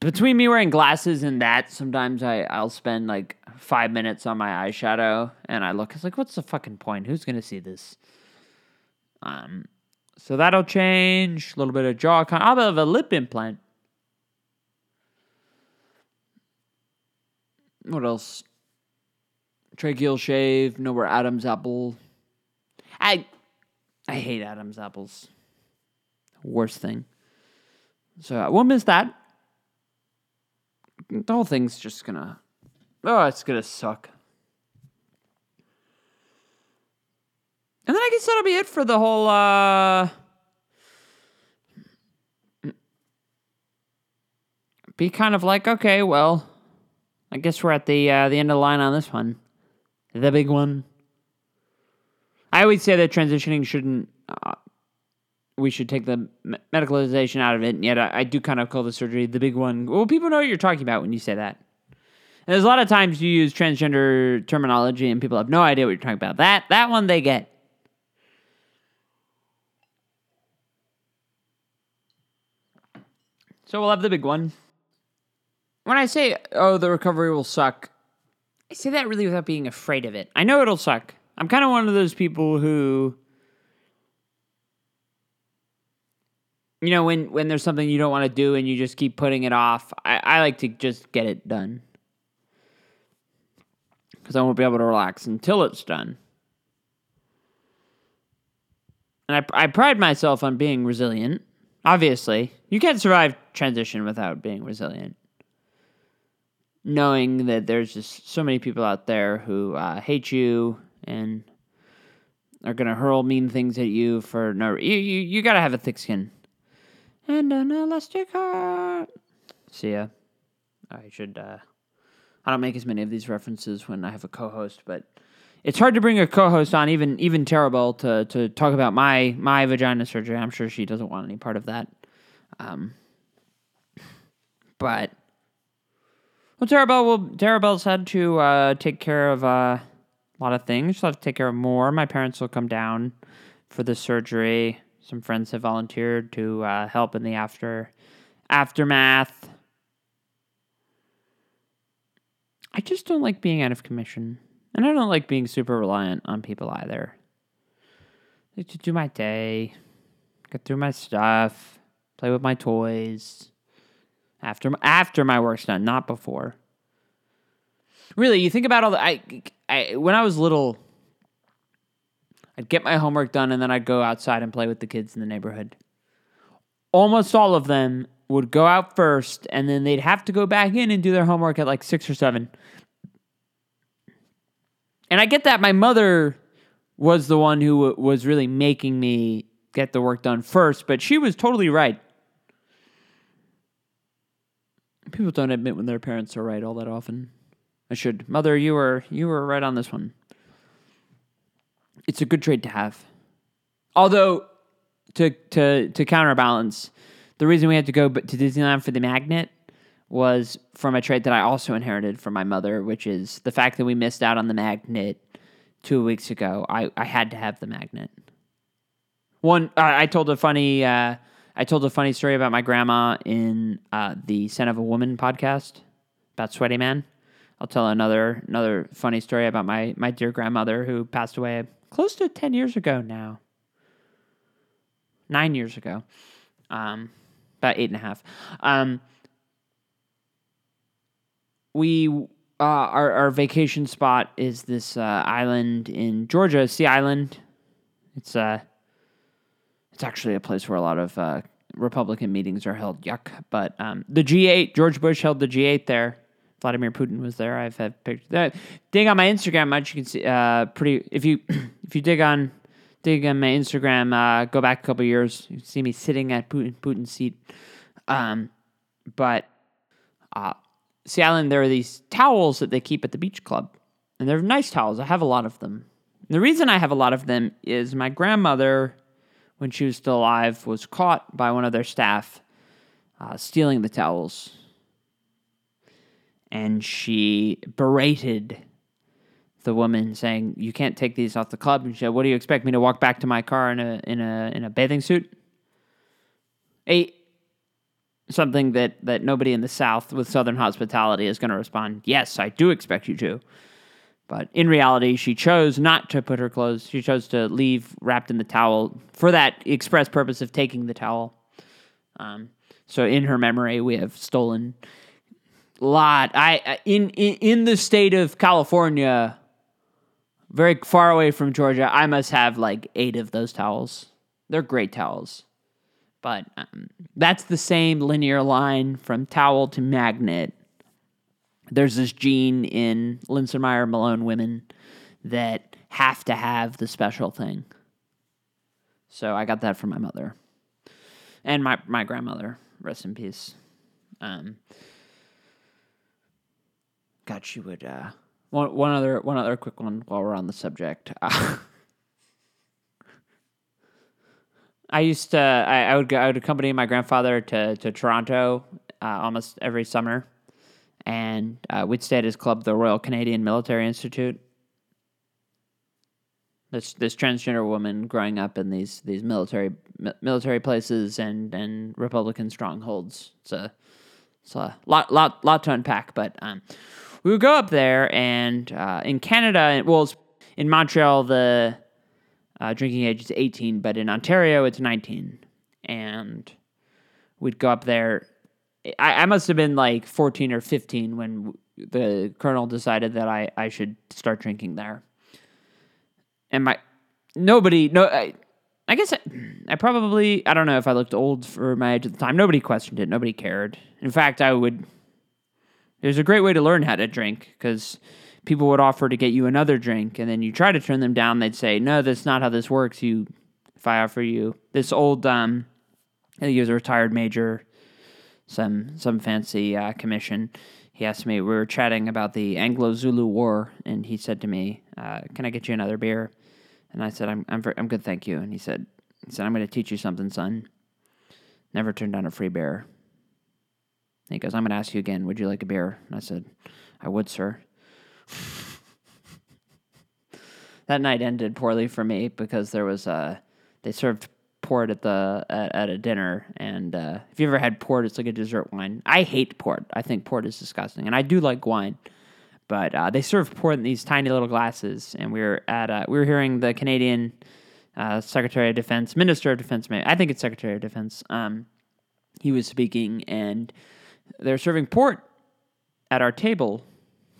between me wearing glasses and that. Sometimes I, I'll spend like five minutes on my eyeshadow and I look, it's like, what's the fucking point? Who's going to see this? Um, so that'll change. A little bit of jaw. Con- I'll have a lip implant. What else? Tracheal shave. No more Adam's apple. I I hate Adam's apples. Worst thing. So I won't miss that. The whole thing's just gonna... Oh, it's gonna suck. And then I guess that'll be it for the whole... Uh, be kind of like, okay, well... I guess we're at the uh, the end of the line on this one. The big one. I always say that transitioning shouldn't... Uh, we should take the me- medicalization out of it, and yet I, I do kind of call the surgery the big one. Well, people know what you're talking about when you say that. And there's a lot of times you use transgender terminology, and people have no idea what you're talking about. That, that one they get. So we'll have the big one. When I say, oh, the recovery will suck, I say that really without being afraid of it. I know it'll suck. I'm kind of one of those people who, you know, when, when there's something you don't want to do and you just keep putting it off, I, I like to just get it done. Because I won't be able to relax until it's done. And I, I pride myself on being resilient. Obviously, you can't survive transition without being resilient. Knowing that there's just so many people out there who uh, hate you and are going to hurl mean things at you for no reason. You, you, you got to have a thick skin. And an elastic heart. See ya. I should, uh... I don't make as many of these references when I have a co-host, but... It's hard to bring a co-host on, even even Tara, to, to talk about my, my vagina surgery. I'm sure she doesn't want any part of that. Um, but... Well, Tara Bell will, Tara Bell's had to uh, take care of uh, a lot of things. She'll have to take care of more. My parents will come down for the surgery. Some friends have volunteered to uh, help in the after aftermath. I just don't like being out of commission. And I don't like being super reliant on people either. I like to do my day, get through my stuff, play with my toys. After my, after my work's done, not before. Really, you think about all the... I, I, when I was little, I'd get my homework done, and then I'd go outside and play with the kids in the neighborhood. Almost all of them would go out first, and then they'd have to go back in and do their homework at like six or seven. And I get that. My mother was the one who w- was really making me get the work done first, but she was totally right. People don't admit when their parents are right all that often. I should. Mother, you were you were right on this one. It's a good trade to have. Although, to to to counterbalance, the reason we had to go but to Disneyland for the magnet was from a trade that I also inherited from my mother, which is the fact that we missed out on the magnet two weeks ago. I, I had to have the magnet. One, I, I told a funny uh, I told a funny story about my grandma in uh, the Scent of a Woman podcast about Sweaty Man. I'll tell another another funny story about my, my dear grandmother who passed away close to ten years ago now. Nine years ago. Um, about eight and a half. Um, we, uh, our, our vacation spot is this uh, island in Georgia, Sea Island. It's uh, it's actually a place where a lot of uh, Republican meetings are held. Yuck. But um, the G eight, George Bush held the G eight there. Vladimir Putin was there. I've had pictures. Uh, dig on my Instagram much. You can see uh, pretty, if you, if you dig on... Dig on my Instagram, uh, go back a couple years. You see me sitting at Putin, Putin's seat. Um, but uh, Sea Island, there are these towels that they keep at the beach club. And they're nice towels. I have a lot of them. And the reason I have a lot of them is my grandmother, when she was still alive, was caught by one of their staff uh, stealing the towels. And she berated the woman, saying, "You can't take these off the club." And she said, "What do you expect me to walk back to my car in a in a in a bathing suit?" A something that, that nobody in the South with Southern hospitality is going to respond, "Yes, I do expect you to." But in reality, she chose not to put her clothes. She chose to leave wrapped in the towel for that express purpose of taking the towel. Um, so in her memory, we have stolen a lot. I in in, in the state of California, very far away from Georgia, I must have like eight of those towels. They're great towels. But um, that's the same linear line from towel to magnet. There's this gene in Linsenmeyer Malone women that have to have the special thing. So I got that from my mother. And my, my grandmother, rest in peace. Um, God, she would... Uh, One one other one other quick one while we're on the subject. Uh, I used to I, I would go, I would accompany my grandfather to to Toronto uh, almost every summer, and uh, we'd stay at his club, the Royal Canadian Military Institute. This this transgender woman growing up in these these military mi- military places and, and Republican strongholds. It's a it's a lot lot lot to unpack, but um. We would go up there, and uh, in Canada, well, in Montreal, the uh, drinking age is eighteen, but in Ontario, it's nineteen. And we'd go up there. I, I must have been like fourteen or fifteen when the colonel decided that I, I should start drinking there. And my, nobody, no, I, I guess I, I probably, I don't know if I looked old for my age at the time. Nobody questioned it. Nobody cared. In fact, I would... There's a great way to learn how to drink, because people would offer to get you another drink, and then you try to turn them down. They'd say, "No, that's not how this works. You, if I offer you this old, um, I think he was a retired major, some some fancy uh, commission." He asked me. We were chatting about the Anglo-Zulu War, and he said to me, uh, "Can I get you another beer?" And I said, "I'm I'm I'm good, thank you." And he said, "He said I'm going to teach you something, son. Never turn down a free beer." He goes, "I'm going to ask you again, would you like a beer?" And I said, "I would, sir." That night ended poorly for me because there was a, they served port at the at, at a dinner. And uh, if you ever had port, it's like a dessert wine. I hate port. I think port is disgusting. And I do like wine. But uh, they served port in these tiny little glasses. And we were at a, we were hearing the Canadian uh, Secretary of Defense, Minister of Defense, maybe, I think it's Secretary of Defense. Um, he was speaking, and they're serving port at our table,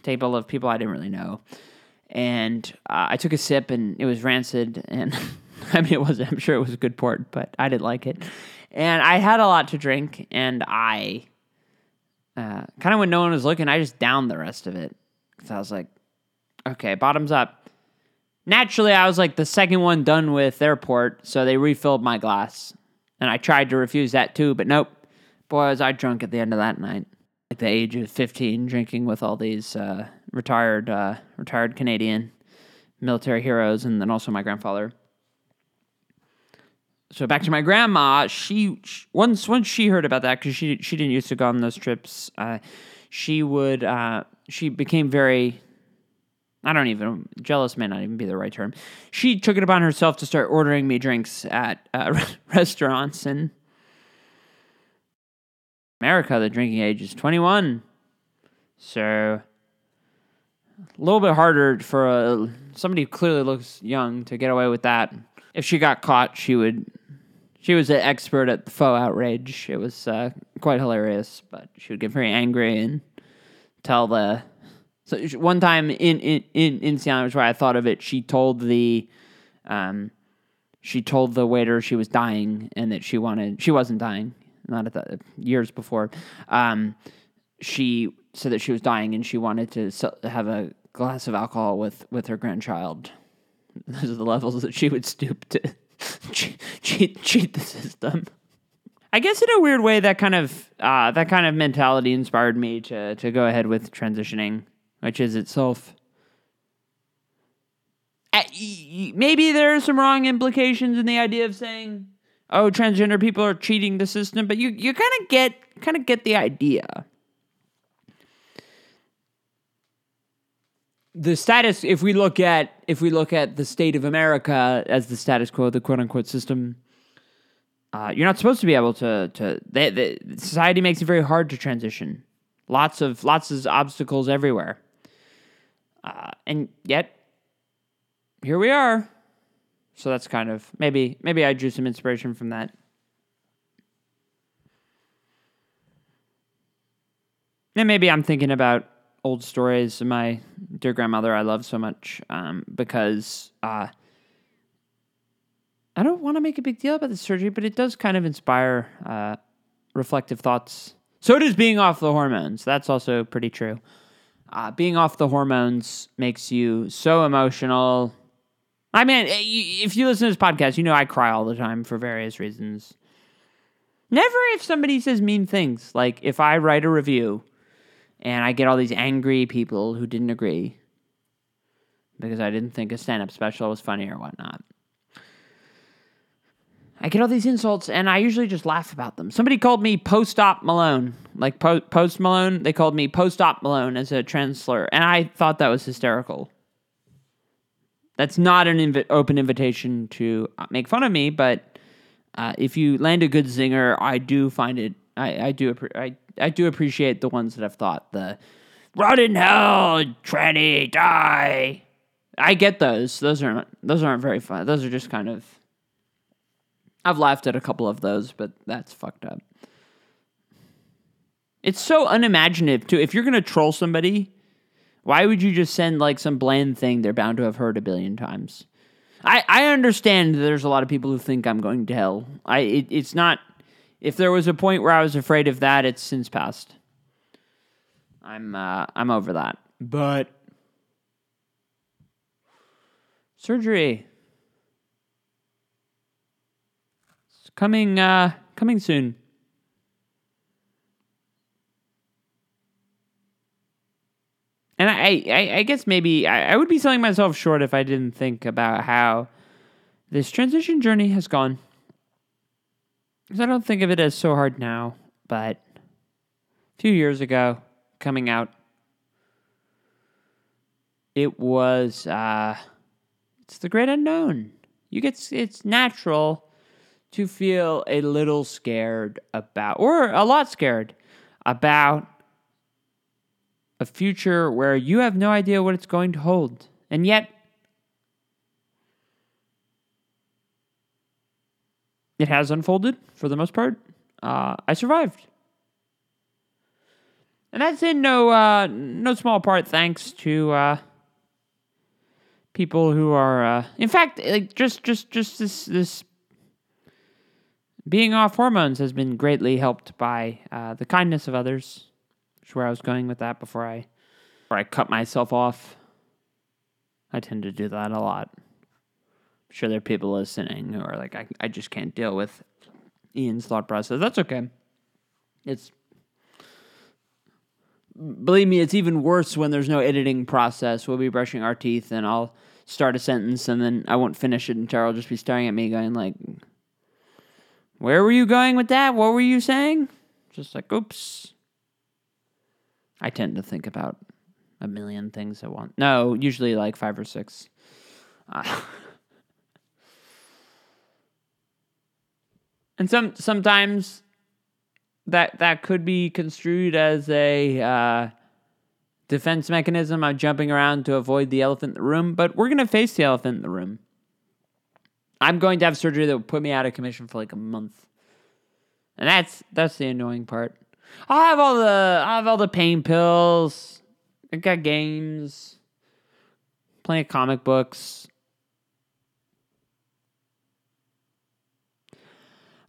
table of people I didn't really know. And uh, I took a sip, and it was rancid. And I mean, it was, I'm sure it was good port, but I didn't like it. And I had a lot to drink, and I uh, kind of, when no one was looking, I just downed the rest of it. Because I was like, okay, bottoms up. Naturally, I was like the second one done with their port, so they refilled my glass. And I tried to refuse that too, but nope. Boy, was I drunk at the end of that night. At the age of fifteen, drinking with all these uh, retired uh, retired Canadian military heroes, and then also my grandfather. So back to my grandma, she, she once once she heard about that, because she she didn't used to go on those trips. Uh, she would uh, she became very, I don't even jealous may not even be the right term. She took it upon herself to start ordering me drinks at uh, restaurants in America. The drinking age is twenty-one, so a little bit harder for a, somebody who clearly looks young to get away with that. If she got caught, she would. She was an expert at the faux outrage. It was uh, quite hilarious, but she would get very angry and tell the. So one time in in in, in Sea Island, which is why I thought of it, she told the, um, she told the waiter she was dying and that she wanted. She wasn't dying. Not at the years before. Um, she said that she was dying and she wanted to have a glass of alcohol with, with her grandchild. Those are the levels that she would stoop to cheat, cheat, cheat the system. I guess in a weird way, that kind of uh, that kind of mentality inspired me to to go ahead with transitioning, which is itself. Uh, maybe there are some wrong implications in the idea of saying, "Oh, transgender people are cheating the system," but you you kind of get kind of get the idea. The status, if we look at if we look at the state of America as the status quo, the quote unquote system, uh, you're not supposed to be able to. to they, they, society makes it very hard to transition. Lots of lots of obstacles everywhere, uh, and yet here we are. So that's kind of maybe maybe I drew some inspiration from that. And maybe I'm thinking about old stories of my dear grandmother I love so much um, because uh, I don't want to make a big deal about the surgery, but it does kind of inspire uh, reflective thoughts. So does being off the hormones. That's also pretty true. Uh, being off the hormones makes you so emotional. I mean, if you listen to this podcast, you know I cry all the time for various reasons. Never if somebody says mean things. Like if I write a review and I get all these angry people who didn't agree because I didn't think a stand-up special was funny or whatnot. I get all these insults, and I usually just laugh about them. Somebody called me Post-Op Malone. Like, po- Post Malone, they called me Post-Op Malone as a trans slur, and I thought that was hysterical. That's not an inv- open invitation to make fun of me, but uh, if you land a good zinger, I do find it, I, I do appre- I. I do appreciate the ones that I've thought the "Rot in hell, tranny, die." I get those. Those aren't those aren't very fun. Those are just kind of. I've laughed at a couple of those, but that's fucked up. It's so unimaginative too. If you're gonna troll somebody, why would you just send like some bland thing they're bound to have heard a billion times? I I understand that there's a lot of people who think I'm going to hell. I it, it's not. If there was a point where I was afraid of that, it's since passed. I'm uh, I'm over that. But surgery, it's coming uh, coming soon. And I, I, I guess maybe I, I would be selling myself short if I didn't think about how this transition journey has gone. I don't think of it as so hard now, but a few years ago, coming out, it was, uh, it's the great unknown. You get, it's natural to feel a little scared about, or a lot scared about a future where you have no idea what it's going to hold. And yet, it has unfolded, for the most part. Uh, I survived. And that's in no uh, no small part thanks to uh, people who are... Uh, in fact, like just just just this, this... being off hormones has been greatly helped by uh, the kindness of others. Which is where I was going with that before I, before I cut myself off. I tend to do that a lot. Sure, there are people listening who are like, I, I just can't deal with Ian's thought process. That's okay. It's Believe me, it's even worse when there's no editing process. We'll be brushing our teeth, and I'll start a sentence, and then I won't finish it, and Tara will just be staring at me going like, where were you going with that? What were you saying? Just like, oops. I tend to think about a million things at once. No, usually like five or six. Uh, and some sometimes that that could be construed as a uh, defense mechanism. I'm jumping around to avoid the elephant in the room, but we're going to face the elephant in the room. I'm going to have surgery that will put me out of commission for like a month. And that's that's the annoying part. I'll have all the I'll have all the pain pills. I got games. Plenty of comic books.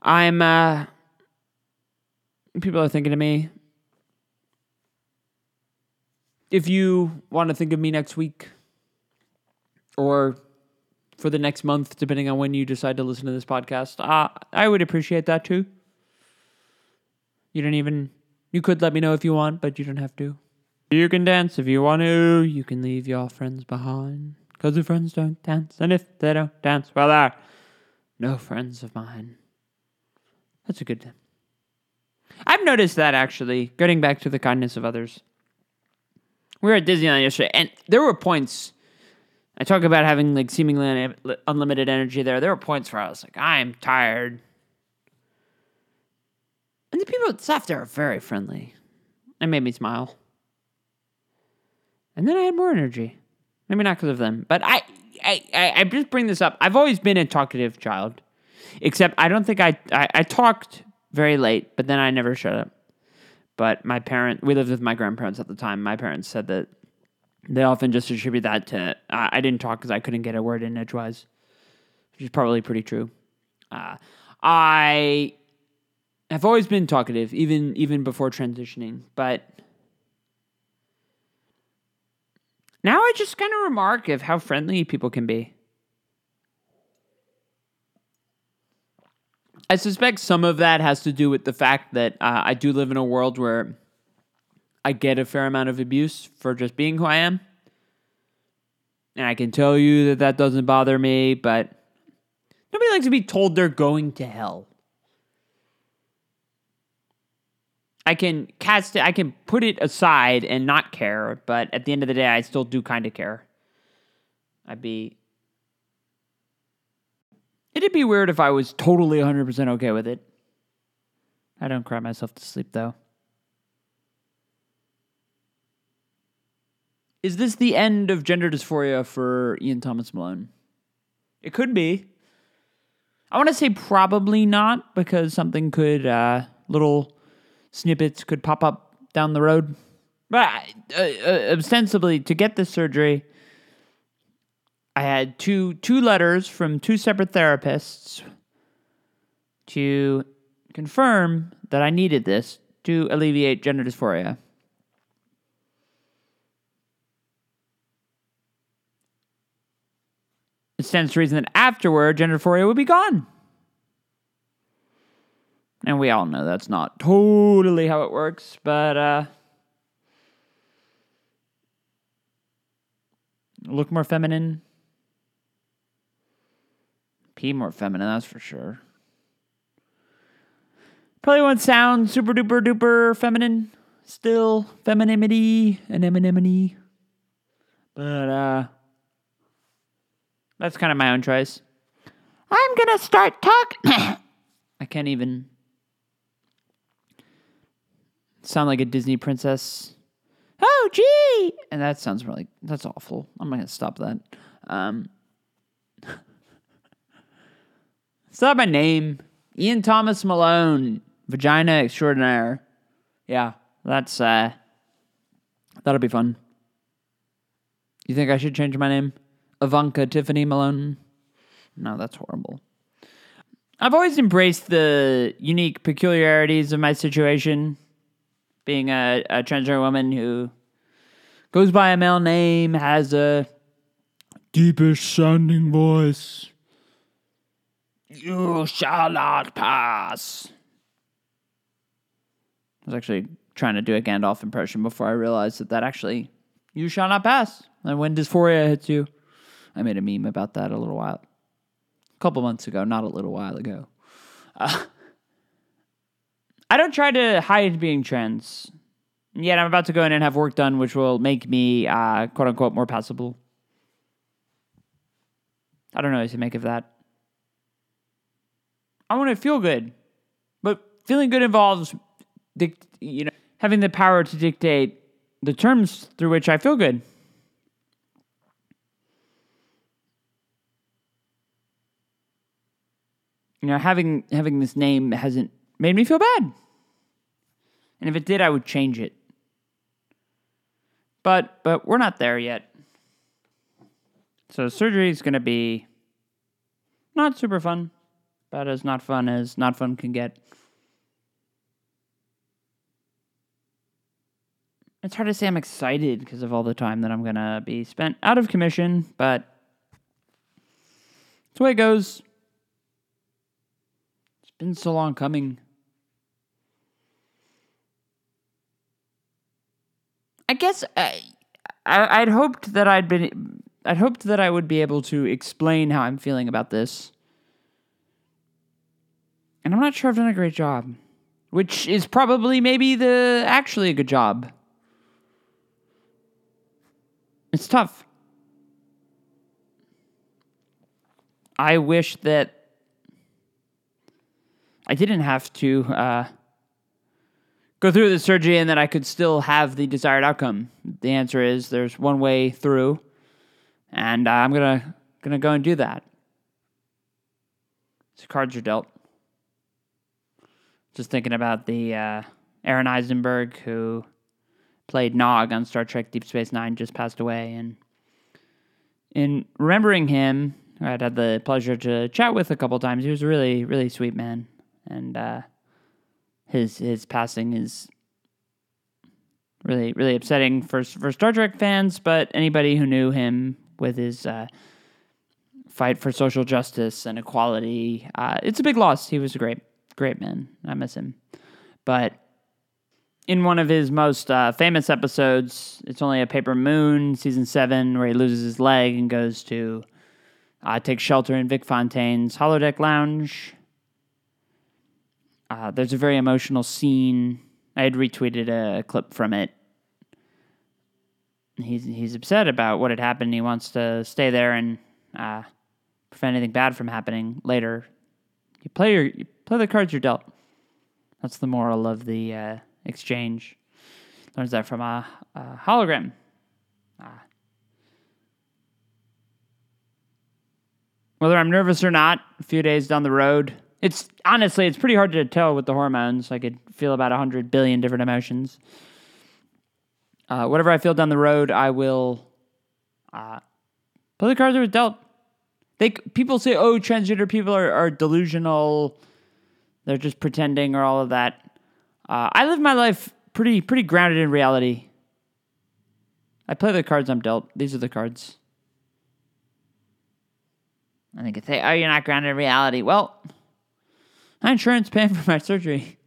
I'm uh people are thinking of me. If you want to think of me next week or for the next month, depending on when you decide to listen to this podcast, uh, I would appreciate that too. You don't even, you could let me know if you want, but you don't have to. You can dance if you want to. You can leave your friends behind, because your friends don't dance. And if they don't dance, well, they're no friends of mine. That's a good thing. I've noticed that actually, getting back to the kindness of others. We were at Disneyland yesterday, and there were points. I talk about having like seemingly unlimited energy there. There were points where I was like, I am tired. And the people at the staff there are very friendly. It made me smile. And then I had more energy. Maybe not because of them. But I, I, I, I just bring this up. I've always been a talkative child. Except I don't think I, I, I talked very late, but then I never shut up. But my parent, we lived with my grandparents at the time. My parents said that they often just attribute that to, uh, I didn't talk because I couldn't get a word in edgewise. Which is probably pretty true. Uh, I... I've always been talkative, even even before transitioning, but now I just kind of remark of how friendly people can be. I suspect some of that has to do with the fact that uh, I do live in a world where I get a fair amount of abuse for just being who I am. And I can tell you that that doesn't bother me, but nobody likes to be told they're going to hell. I can cast it, I can put it aside and not care, but at the end of the day, I still do kind of care. I'd be... It'd be weird if I was totally one hundred percent okay with it. I don't cry myself to sleep, though. Is this the end of gender dysphoria for Ian Thomas Malone? It could be. I want to say probably not, because something could, uh, little... snippets could pop up down the road. But uh, uh, ostensibly, to get this surgery, I had two two letters from two separate therapists to confirm that I needed this to alleviate gender dysphoria. It stands to reason that afterward, gender dysphoria would be gone. And we all know that's not totally how it works, but uh, look more feminine. Pee more feminine, that's for sure. Probably won't sound super duper duper feminine. Still femininity and eminemity. But uh, that's kind of my own choice. I'm going to start talking. I can't even... sound like a Disney princess. Oh, gee! And that sounds really... that's awful. I'm not going to stop that. Um, it's not my name. Ian Thomas Malone. Vagina extraordinaire. Yeah, that's... Uh, that'll be fun. You think I should change my name? Ivanka Tiffany Malone? No, that's horrible. I've always embraced the unique peculiarities of my situation... being a, a transgender woman who goes by a male name, has a deepish sounding voice. You shall not pass. It was actually trying to do a Gandalf impression before I realized that that actually, you shall not pass. And when dysphoria hits you, I made a meme about that a little while, a couple months ago, not a little while ago. Uh, I don't try to hide being trans, yet I'm about to go in and have work done, which will make me, uh, quote unquote, more passable. I don't know what to make of that. I want to feel good, but feeling good involves, dict- you know, having the power to dictate the terms through which I feel good. You know, having having this name hasn't made me feel bad. And if it did, I would change it. But but we're not there yet. So surgery is going to be not super fun, but as not fun as not fun can get. It's hard to say I'm excited because of all the time that I'm going to be spent out of commission, but that's the way it goes. It's been so long coming. I guess I, I, I'd hoped that I'd been... I'd hoped that I would be able to explain how I'm feeling about this. And I'm not sure I've done a great job. Which is probably maybe the actually a good job. It's tough. I wish that I didn't have to uh, go through the surgery and that I could still have the desired outcome. The answer is there's one way through. And uh, I'm gonna gonna go and do that. So cards are dealt. Just thinking about the uh, Aaron Eisenberg, who played Nog on Star Trek Deep Space Nine, just passed away. And in remembering him, who I'd had the pleasure to chat with a couple times, he was a really, really sweet man. And uh, his his passing is really, really upsetting for for Star Trek fans, but anybody who knew him with his uh, fight for social justice and equality. Uh, it's a big loss. He was a great, great man. I miss him. But in one of his most uh, famous episodes, It's Only a Paper Moon, season seven, where he loses his leg and goes to uh, take shelter in Vic Fontaine's holodeck lounge. Uh, there's a very emotional scene. I had retweeted a clip from it. He's he's upset about what had happened. He wants to stay there and uh, prevent anything bad from happening later. You play your you play the cards you're dealt. That's the moral of the uh, exchange. Learns that from a, a hologram. Uh, whether I'm nervous or not, a few days down the road, it's honestly it's pretty hard to tell with the hormones. I could feel about a hundred billion different emotions. Uh, whatever I feel down the road, I will uh, play the cards that were dealt. They, people say, oh, transgender people are, are delusional. They're just pretending or all of that. Uh, I live my life pretty pretty grounded in reality. I play the cards I'm dealt. These are the cards. And they could say, oh, you're not grounded in reality. Well, my insurance paying for my surgery.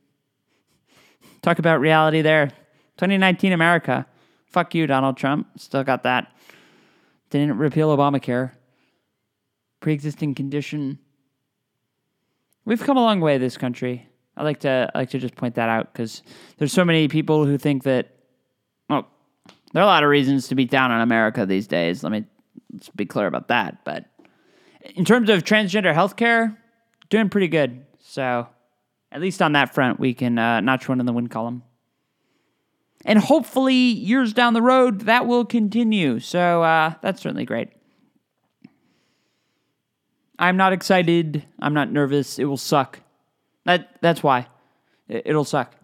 Talk about reality there. twenty nineteen America. Fuck you, Donald Trump. Still got that. Didn't repeal Obamacare. Pre-existing condition. We've come a long way, this country. I like to I like to just point that out because there's so many people who think that, well, there are a lot of reasons to be down on America these days. Let me let's be clear about that. But in terms of transgender healthcare, doing pretty good. So at least on that front, we can uh, notch one in the win column. And hopefully, years down the road, that will continue. So uh, that's certainly great. I'm not excited. I'm not nervous. It will suck. That That's why. It, it'll suck.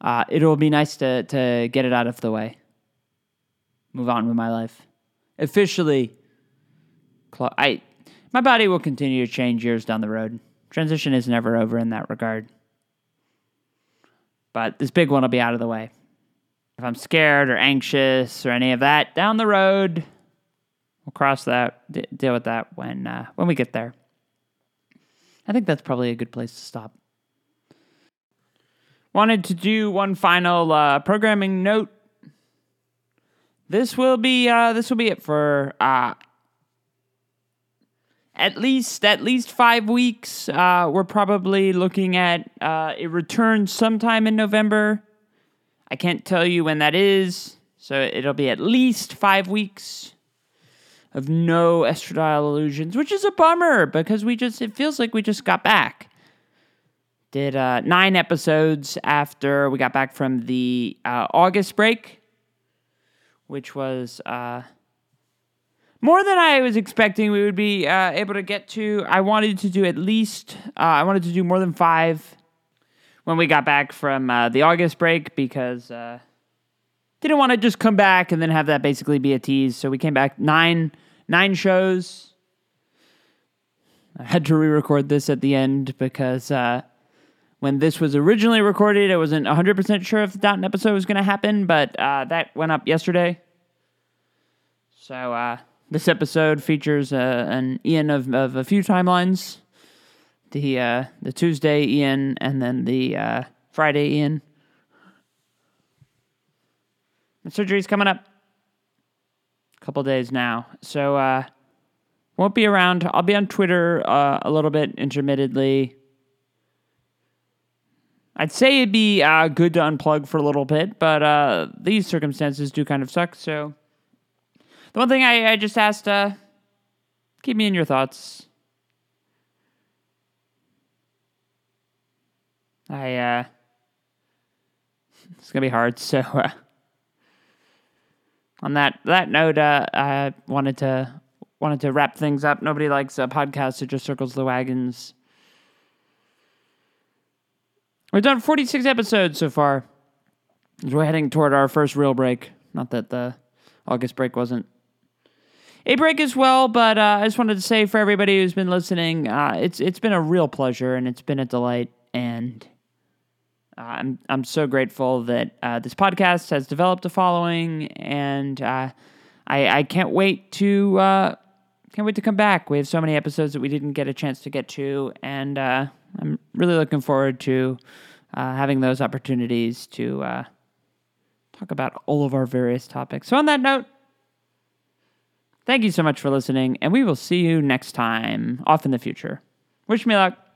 Uh, it'll be nice to, to get it out of the way. Move on with my life. Officially, cl- I my body will continue to change years down the road. Transition is never over in that regard. But this big one will be out of the way. If I'm scared or anxious or any of that, down the road, we'll cross that, d- deal with that when uh, when we get there. I think that's probably a good place to stop. Wanted to do one final uh, programming note. This will be uh, this will be it for uh, at least at least five weeks. Uh, we're probably looking at uh, it returns sometime in November. I can't tell you when that is, so it'll be at least five weeks of no Estradiol Illusions, which is a bummer because we just it feels like we just got back. Did uh, nine episodes after we got back from the uh, August break, which was uh, more than I was expecting we would be uh, able to get to. I wanted to do at least, uh, I wanted to do more than five when we got back from uh, the August break because uh, didn't want to just come back and then have that basically be a tease. So we came back nine, nine shows. I had to re-record this at the end because... Uh, When this was originally recorded, I wasn't one hundred percent sure if the Downton episode was going to happen, but uh, that went up yesterday. So uh, this episode features uh, an Ian of, of a few timelines. The uh, the Tuesday Ian and then the uh, Friday Ian. The surgery's coming up a couple days now. So uh won't be around. I'll be on Twitter uh, a little bit intermittently. I'd say it'd be uh, good to unplug for a little bit, but uh, these circumstances do kind of suck, so... The one thing I, I just asked, uh, keep me in your thoughts. I, uh... It's gonna be hard, so, uh... On that, that note, uh, I wanted to, wanted to wrap things up. Nobody likes a podcast that just circles the wagons. We've done forty-six episodes so far, as we're heading toward our first real break. Not that the August break wasn't a break as well, but uh, I just wanted to say for everybody who's been listening, uh, it's it's been a real pleasure and it's been a delight, and uh, I'm I'm so grateful that uh, this podcast has developed a following, and uh, I I can't wait to uh, can't wait to come back. We have so many episodes that we didn't get a chance to get to, and. Uh, I'm really looking forward to uh, having those opportunities to uh, talk about all of our various topics. So on that note, thank you so much for listening, and we will see you next time off in the future. Wish me luck.